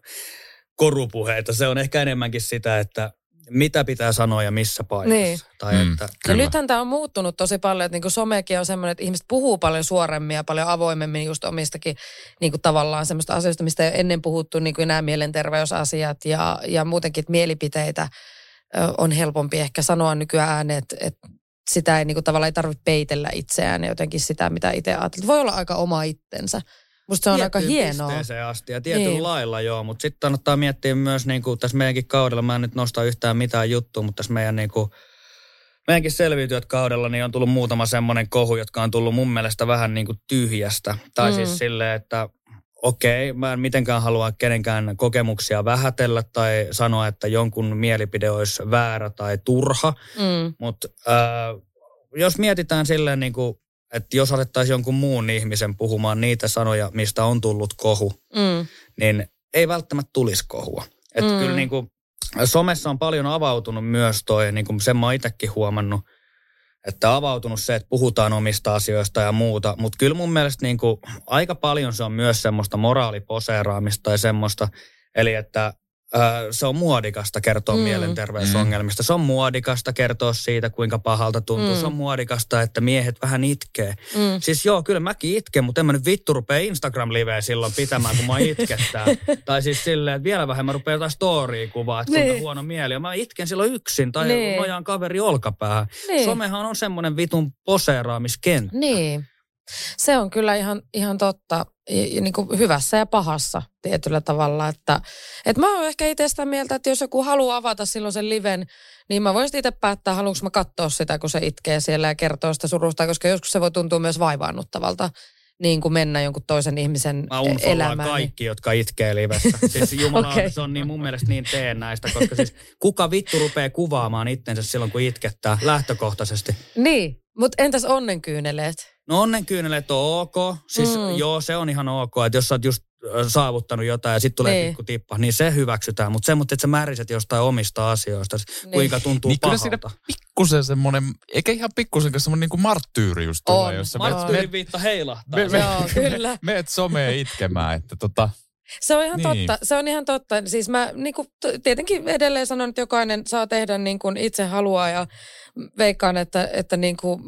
korupuheita. Se on ehkä enemmänkin sitä, että... Mitä pitää sanoa ja missä paikassa. Niin. Tai että... Ja nythän tämä on muuttunut tosi paljon, että niinku somekin on semmoinen, että ihmiset puhuu paljon suoremmin ja paljon avoimemmin just omistakin niinku tavallaan semmoista asioista, mistä ei ole ennen puhuttu, niin kuin nämä mielenterveysasiat ja muutenkin mielipiteitä on helpompi ehkä sanoa nykyään ääneen, että sitä ei niinku tavallaan ei tarvitse peitellä itseään jotenkin sitä, mitä itse ajattelee. Voi olla aika oma itsensä. Musta se on aika hienoa. Pisteeseen asti ja tietyllä lailla joo, mutta sitten kannattaa miettiä myös niinku tässä meidänkin kaudella, mä en nyt nosta yhtään mitään juttua, mutta tässä meidänkin selviytyjät kaudella niin on tullut muutama semmoinen kohu, jotka on tullut mun mielestä vähän niinku tyhjästä. Tai siis silleen, että okei, mä en mitenkään halua kenenkään kokemuksia vähätellä tai sanoa, että jonkun mielipide olisi väärä tai turha, mutta jos mietitään silleen niinku... Että jos asettaisiin jonkun muun ihmisen puhumaan niitä sanoja, mistä on tullut kohu, niin ei välttämättä tulisi kohua. Että kyllä niin kuin somessa on paljon avautunut myös toi, niin kuin sen mä oon itsekin huomannut, että avautunut se, että puhutaan omista asioista ja muuta. Mutta kyllä mun mielestä niin kuin aika paljon se on myös semmoista moraaliposeeraamista ja semmoista, eli että se on muodikasta kertoa mielenterveysongelmista. Se on muodikasta kertoa siitä, kuinka pahalta tuntuu. Se on muodikasta, että miehet vähän itkee. Siis joo, kyllä mäkin itken, mutta en mä nyt vittu rupea Instagram-liveä silloin pitämään, kun mä itkettää. Tai siis silleen, että vielä vähän mä rupean jotain storya kuvaa, että kuinka huono mieli. Ja mä itken silloin yksin tai nojaan kaveri olkapäähän. Somehan on semmoinen vitun poseeraamiskenttä. Niin. Se on kyllä ihan totta, niin kuin hyvässä ja pahassa tietyllä tavalla. Että mä oon ehkä itse sitä mieltä, että jos joku haluaa avata silloin sen liven, niin mä voisin itse päättää, haluanko mä katsoa sitä, kun se itkee siellä ja kertoo sitä surusta, koska joskus se voi tuntua myös vaivaannuttavalta. Niin kuin mennä jonkun toisen ihmisen elämään. Mä kaikki, jotka itkee livessä. Siis jumala, se on niin mun mielestä niin teennäistä, koska siis kuka vittu rupeaa kuvaamaan itsensä silloin, kun itkettää lähtökohtaisesti. Niin, mutta entäs onnenkyyneleet? No onnenkyyneleet on ok. Siis joo, se on ihan ok, että jos sä oot just saavuttanut jotain ja sitten tulee pikku tippa, niin se hyväksytään. Mutta semmoinen, että sä märiset jostain omista asioista, kuinka tuntuu niin pahalta. Niin kyllä siinä pikkusen semmoinen, eikä ihan pikkusenkaan semmoinen niin kuin marttyyri just tulee. Marttyyrin viitta heilahtaa. Meet someen itkemään, että Se on ihan totta. Se on ihan totta. Siis mä niin kuin, tietenkin edelleen sanon, että jokainen saa tehdä niin kuin itse haluaa ja veikkaan, että niin kuin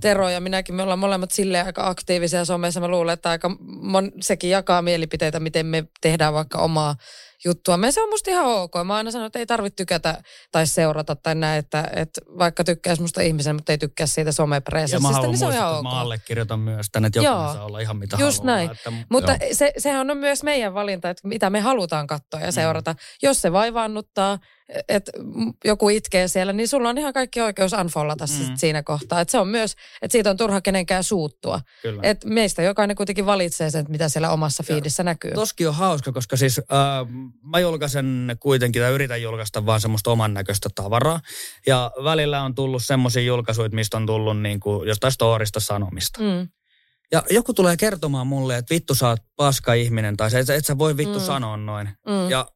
Tero ja minäkin, me ollaan molemmat silleen aika aktiivisia somessa. Mä luulen, että aika sekin jakaa mielipiteitä, miten me tehdään vaikka omaa juttua. Me se on musta ihan ok. Mä aina sanon, että ei tarvitse tykätä tai seurata tai näin, että vaikka tykkäisi musta ihmisen, mutta ei tykkää siitä somepresenssistä, niin se on ihan ok. Ja mä allekirjoitan myös tänne, että jokainen saa olla ihan mitä just haluaa. Näin. Että, mutta sehän on myös meidän valinta, että mitä me halutaan katsoa ja seurata. Jos se vaivaannuttaa, että joku itkee siellä, niin sulla on ihan kaikki oikeus unfollata siinä kohtaa. Että se on myös, että siitä on turha kenenkään suuttua. Että meistä jokainen kuitenkin valitsee sen, mitä siellä omassa fiidissä näkyy. Toskin on hauska, koska siis mä julkaisen kuitenkin tai yritän julkaista vaan semmoista oman näköistä tavaraa. Ja välillä on tullut semmoisia julkaisuja, mistä on tullut niin kuin jostain storista sanomista. Ja joku tulee kertomaan mulle, että vittu sä oot paska ihminen tai et sä voi vittu sanoa noin. Ja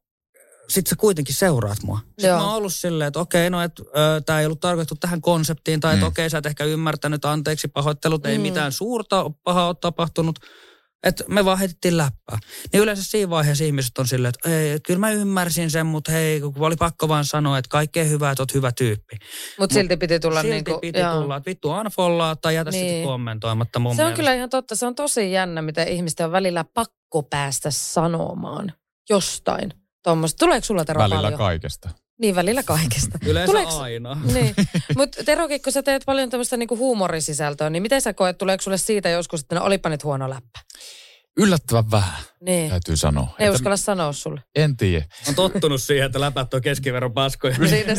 sitten sä kuitenkin seuraat mua. Sitten mä oon ollut silleen, että okei, no että tää ei ollut tarkoitettu tähän konseptiin, tai että okei, sä et ehkä ymmärtänyt, anteeksi pahoittelut, ei mitään suurta pahaa ole tapahtunut, Että me vaan heitettiin läppää. Niin yleensä siinä vaiheessa ihmiset on silleen, että hei, kyllä mä ymmärsin sen, mutta hei, kun oli pakko vaan sanoa, että kaikkea hyvää, että oot hyvä tyyppi. Mutta silti piti tulla silti niinku... Silti piti tulla, että vittu unfollaa tai jätä niin. Sitten kommentoimatta mun mielestä. Se on kyllä ihan totta, se on tosi jännä, mitä ihmisten on välillä pakko päästä sanomaan jostain. Tuommoista. Tuleeko sulla Tero välillä paljon? Kaikesta. Niin, välillä kaikesta. Yleensä tuleeko, aina. Niin. Mutta Terokin, kun sä teet paljon tämmöistä niinku huumorisisältöä, niin miten sä koet, tuleeko sulle siitä joskus, että no olipa nyt huono läppä? Yllättävän vähän, niin. Täytyy sanoa. Ei uskalla sanoa sulle. En tiedä. On tottunut siihen, että läpät on keskiverron paskoja. Siitä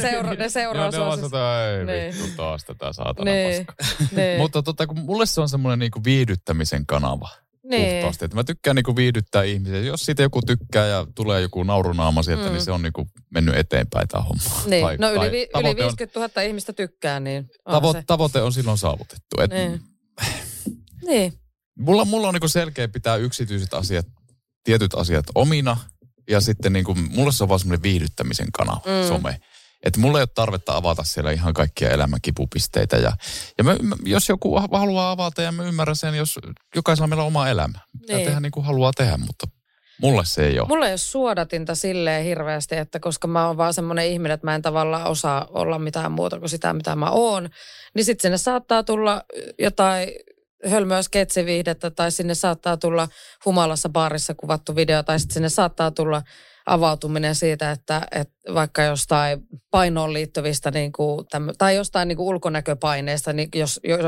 seuraa suosista. Ne on vaan ei vittu taas tätä saatana paskaa. Mutta kun mulle se on semmoinen niinku viihdyttämisen kanava. Niin. Puhtaasti. Mä tykkään niinku viihdyttää ihmisiä. Jos siitä joku tykkää ja tulee joku naurunaama sieltä, niin se on niinku mennyt eteenpäin tämä homma. Niin. Tai, no yli 50 000 ihmistä tykkää, niin tavoite on silloin saavutettu. Et, niin. Mulla on niinku selkeä pitää yksityiset asiat, tietyt asiat omina. Ja sitten niinku, mulla se on vaan semmoinen viihdyttämisen kanava, some. Että mulla ei ole tarvetta avata siellä ihan kaikkia elämän kipupisteitä. Ja jos joku haluaa avata ja mä ymmärrän sen, jos jokaisella meillä on oma elämä. Niin. Ja tehdä niin kuin haluaa tehdä, mutta mulle se ei ole. Mulla ei ole suodatinta silleen hirveästi, että koska mä oon vaan semmoinen ihminen, että mä en tavallaan osaa olla mitään muuta kuin sitä, mitä mä oon. Niin sit sinne saattaa tulla jotain hölmöä sketsiviihdettä tai sinne saattaa tulla humalassa baarissa kuvattu video tai sitten sinne saattaa tulla... avautuminen siitä, että vaikka jostain painoon liittyvistä niin kuin, tai jostain niin kuin ulkonäköpaineista, niin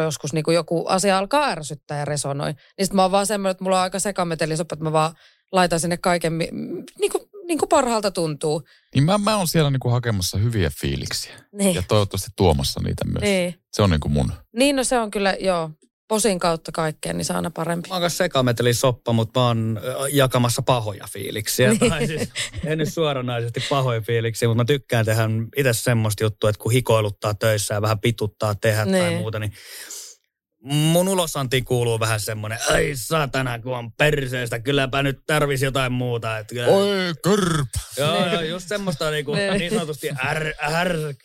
joskus niin kuin joku asia alkaa ärsyttää ja resonoi, niin sitten mä oon vaan semmoinen, että mulla on aika sekametelisopa, että mä vaan laitan sinne kaiken, niin kuin parhaalta tuntuu. Niin mä oon siellä niin kuin hakemassa hyviä fiiliksiä niin. Ja toivottavasti tuomassa niitä myös. Niin. Se on niin kuin mun. Niin, no se on kyllä, joo. Posin kautta kaikkeen, niin se on aina parempi. Mä oon kanssa sekametelisoppa, mutta mä oon jakamassa pahoja fiiliksiä. Tai siis, en nyt suoranaisesti pahoja fiiliksiä, mutta mä tykkään tehdä itse semmoista juttua, että kun hikoiluttaa töissä ja vähän pituttaa tehdä tai muuta, niin mun ulosantiin kuuluu vähän semmoinen, ai satana, kun on perseestä, kylläpä nyt tarvisi jotain muuta. Että kyllä... Oi, körp! Joo, just semmoista niin sanotusti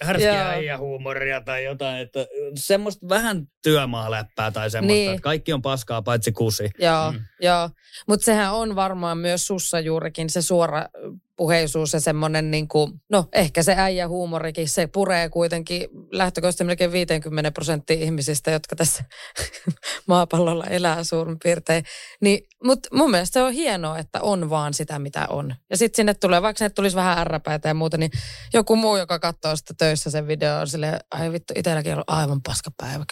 härskiä ja huumoria tai jotain, että semmoista vähän työmaaläppää tai semmoista, niin. Että kaikki on paskaa paitsi kusi. Joo, joo. Mutta sehän on varmaan myös sussa juurikin se suora... puheisuus ja semmoinen, niin kuin, no ehkä se äijähuumorikin, se puree kuitenkin lähtökohtaisesti melkein 50% ihmisistä, jotka tässä maapallolla elää suurin piirtein. Niin, mutta mun mielestä se on hienoa, että on vaan sitä, mitä on. Ja sitten sinne tulee, vaikka sinne tulisi vähän ärräpäitä ja muuta, niin joku muu, joka katsoo sitä töissä sen videon, on silleen, ai vittu, itselläkin on aivan paskapäivä.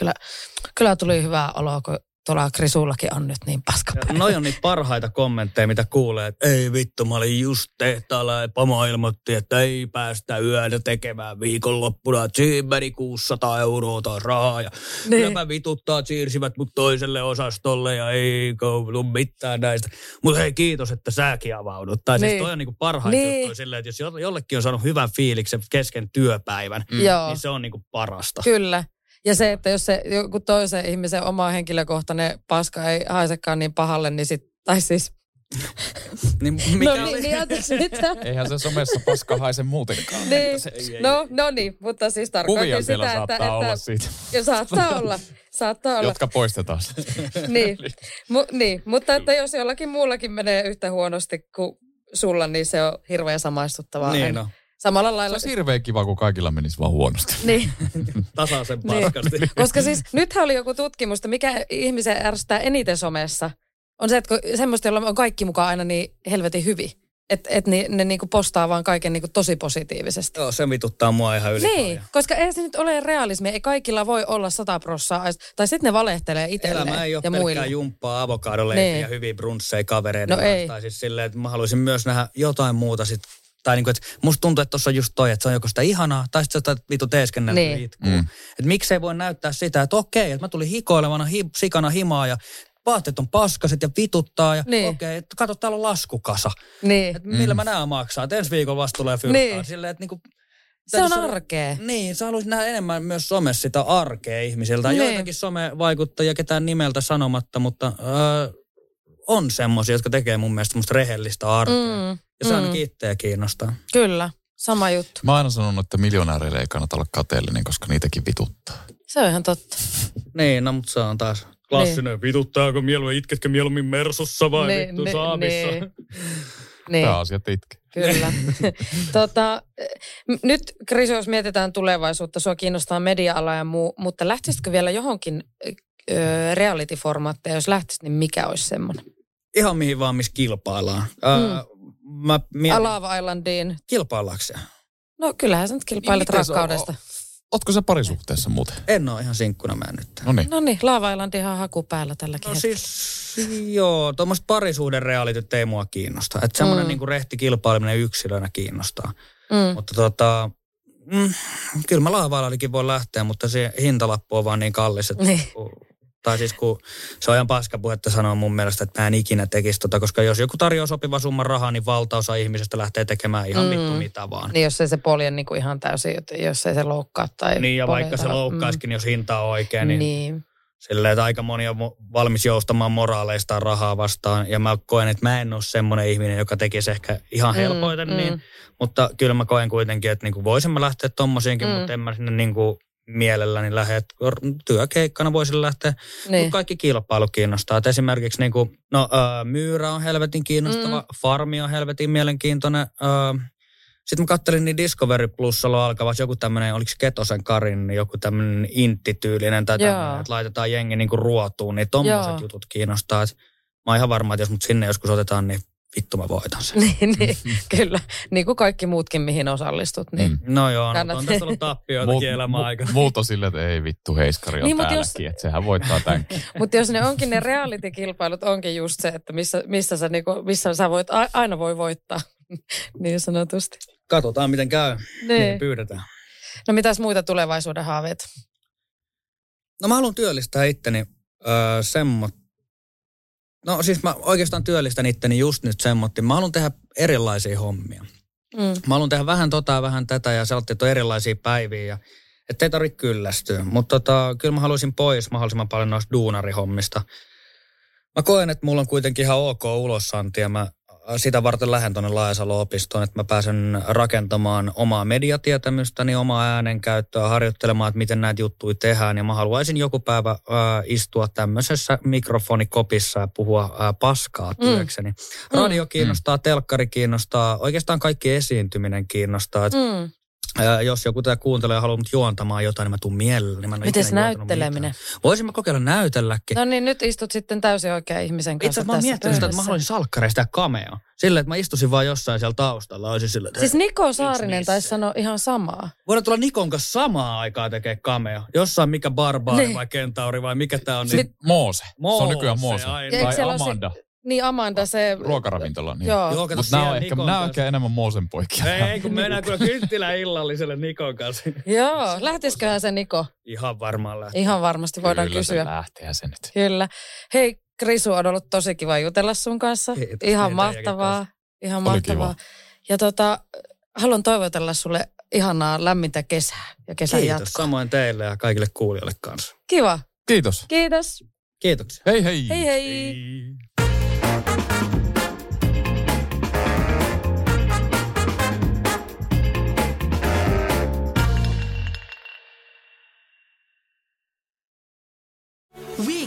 Kyllä tuli hyvää oloa, kun... Tuolla Krisullakin on nyt niin paskapäivä. Noi on niitä parhaita kommentteja, mitä kuulee, että ei vittu, mä olin just tehtaalla ja pomo ilmoitti, että ei päästä yöllä tekemään viikonloppuna. Siinä meni 600 € taas rahaa ja nämä vituttaa siirsivät mut toiselle osastolle ja ei koulu mitään näistä. Mutta hei, kiitos, että säkin avaudut. Tai siis toi on niinku parhaita juttuja silleen, että jos jollekin on saanut hyvän fiiliksen kesken työpäivän, niin se on niinku parasta. Kyllä. Ja se, että jos se joku toisen ihmisen oma henkilökohtainen paska ei haisekaan niin pahalle, niin sitten, tai siis... Eihän se somessa paska haise muutenkaan. Niin. No niin, mutta siis tarkoittaa sitä, että... Kuvia saattaa olla siitä. Ja saattaa olla. Jotka poistetaan. Niin, mutta että jos jollakin muullakin menee yhtä huonosti kuin sulla, niin se on hirveän samaistuttavaa. Niin on. Samalla lailla... Se on hirveän kiva, kun kaikilla menisi vaan huonosti. Niin. Tasaisen paskasti. Niin. Koska siis nythän oli joku tutkimus, että mikä ihmisen ärsyttää eniten somessa, on se, että semmoista, jolla on kaikki mukaan aina niin helvetin hyvin. Että ne niinku postaa vaan kaiken niinku tosi positiivisesti. Joo, se vituttaa mua ihan yli. Niin, koska eihän se nyt ole realismia. Ei kaikilla voi olla 100%. Tai sitten ne valehtelee itselleen ja muille. Elämä ei ole pelkkää jumppaa, avokadoleipiä ja hyviä brunsseja kavereita. No ei. Tai siis silleen, että mä haluaisin myös nähdä jotain muuta sitten. Tai niinku, että musta tuntuu, että tuossa on just toi, että se on joko sitä ihanaa, tai sitten sitä vitu teeskennellä itkuu. Että miksei voi näyttää sitä, että okei, että mä tulin hikoilevana sikana himaa ja vaatteet on paskaset ja vituttaa ja okei, että kato, täällä on laskukasa. Niin. Et millä mä nää maksaa, että ensi viikolla vasta tulee fyrkkaa. Niin. Silleen, että niinku... Se on arkea. Niin, sä haluaisit nähdä enemmän myös somessa sitä arkea ihmisiltä. Niin. Joitakin somevaikuttajia, ketään nimeltä sanomatta, mutta... on semmoisia, jotka tekee mun mielestä musta rehellistä arkea. Ja se ainakin itseä kiinnostaa. Kyllä, sama juttu. Mä oon aina sanonut, että miljonäärille ei kannata olla kateellinen, koska niitäkin vituttaa. Se on ihan totta. Niin, no mutta se on taas Klassinen, vituttaako mieluummin, itketkö mieluummin Mersussa vai vittu Saabissa? Pääasiat itke. Kyllä. Nyt Kris, jos mietitään tulevaisuutta, sua kiinnostaa media-ala ja muu, mutta lähtisitkö vielä johonkin reality-formaatteja, jos lähtisit, niin mikä olisi semmoinen? Ihan mihin vaan, missä kilpaillaan. Alava Islandiin. Kilpaillaanko? No kyllähän sä nyt kilpailet rakkaudesta. Ootko sä parisuhteessa muuten? En ole ihan sinkkuna mä nyt. No niin, Laava-Islandihan haku päällä tälläkin hetkellä. Siis, joo, tuommoiset parisuuden realityt ei mua kiinnosta. Että semmoinen niinku rehti kilpaileminen yksilönä kiinnostaa. Mutta kyllä mä Laava-Islandikin voi lähteä, mutta se hintalappu on vaan niin kallis, että... Niin. Tai siis kun se on ihan paskapuhetta sanoa mun mielestä, että mä en ikinä tekisi tota, koska jos joku tarjoaa sopiva summan rahaa, niin valtaosa ihmisestä lähtee tekemään ihan vittu mitä vaan. Niin jos ei se polje niin kuin ihan täysin, jos ei se loukkaa tai... Niin ja vaikka se loukkaisikin, jos hinta on oikein, niin silleen, että aika moni on valmis joustamaan moraaleistaan rahaa vastaan. Ja mä koen, että mä en ole semmoinen ihminen, joka tekisi ehkä ihan helpoiten niin. Mutta kyllä mä koen kuitenkin, että niin kuin voisin mä lähteä tommosiinkin, mutta en mä sinne niin kuin... mielelläni lähdet työkeikkana voisin lähteä, mutta kaikki kilpailu kiinnostaa. Et esimerkiksi niinku, Myyrä on helvetin kiinnostava, Farmi on helvetin mielenkiintoinen. Sitten mä kattelin niin Discovery Plusalla alkavassa joku tämmöinen, oliko Ketosen Karin, joku tämmöinen inttityylinen tai tämmöinen, että laitetaan jengi niinku ruotuun, niin tommoset jutut kiinnostaa. Et mä oon ihan varma, että jos mut sinne joskus otetaan, niin vittu mä voitan sen. Niin, kyllä. Niin kuin kaikki muutkin, mihin osallistut. Niin. No joo, no, on tässä ollut tappioitakin elämän aikana. Muuta silleen, että ei vittu, Heiskari on niin, täälläkin, että sehän voittaa tämänkin. Mutta jos ne onkin, ne reality-kilpailut onkin just se, että missä sä voit, aina voi voittaa, niin sanotusti. Katsotaan, miten käy, niin pyydetään. No mitäs muita tulevaisuuden haaveet? No mä haluan työllistää itteni No siis mä oikeastaan työllistän itteni just nyt semmoittiin. Mä haluan tehdä erilaisia hommia. Mä haluan tehdä vähän tota ja vähän tätä ja sellaisia, että on erilaisia päiviä. Ja, että ei tarvitse kyllästyä. Mutta kyllä mä haluaisin pois mahdollisimman paljon noista duunarihommista. Mä koen, että mulla on kuitenkin ihan ok ulosanti ja mä sitä varten lähden tuonne Laisalo-opistoon, että mä pääsen rakentamaan omaa mediatietämystäni, omaa äänenkäyttöä, harjoittelemaan, että miten näitä juttuja tehdään. Ja mä haluaisin joku päivä istua tämmöisessä mikrofonikopissa ja puhua paskaa työkseni. Radio kiinnostaa, telkkari kiinnostaa, oikeastaan kaikki esiintyminen kiinnostaa. Jos joku tää kuuntelee ja haluaa mut juontamaan jotain, niin mä tuun mielelläni. Niin mites näytteleminen? Voisin mä kokeilla näytelläkin. No niin, nyt istut sitten täysin oikean ihmisen kanssa. Itse mä oon miettinyt sitä, että mä haluaisin salkkareista ja cameo. Silleen, että mä istusin vaan jossain siellä taustalla. Olisin sille, että siis Niko Saarinen taisi sanoa ihan samaa. Voidaan tulla Nikon kanssa samaan aikaan tekee cameo. Jossain mikä barbaari vai kentauri vai mikä tää on. Niin... Moose. Se on nykyään Moose. Tai Amanda. Niin Amanda se... Ruokaravintola, niin. Joo, mutta nämä on ehkä enemmän Moosen poikia. Ei, kun mennään kyllä kynttilä illalliselle Nikon kanssa. Joo, lähtisiköhän se Niko? Ihan varmaan lähtee. Ihan varmasti voidaan kyllä kysyä. Kyllä, lähteehän se nyt. Kyllä. Hei, Krisu, on ollut tosi kiva jutella sun kanssa. Kiitos, ihan mahtavaa. Ihan mahtavaa. Ja haluan toivotella sulle ihanaa lämmintä kesää ja kesän jatkoa. Kiitos, samoin teille ja kaikille kuulijoille kanssa. Kiva. Kiitos. Kiitos. Kiitoksia. Hei hei. Hei hei.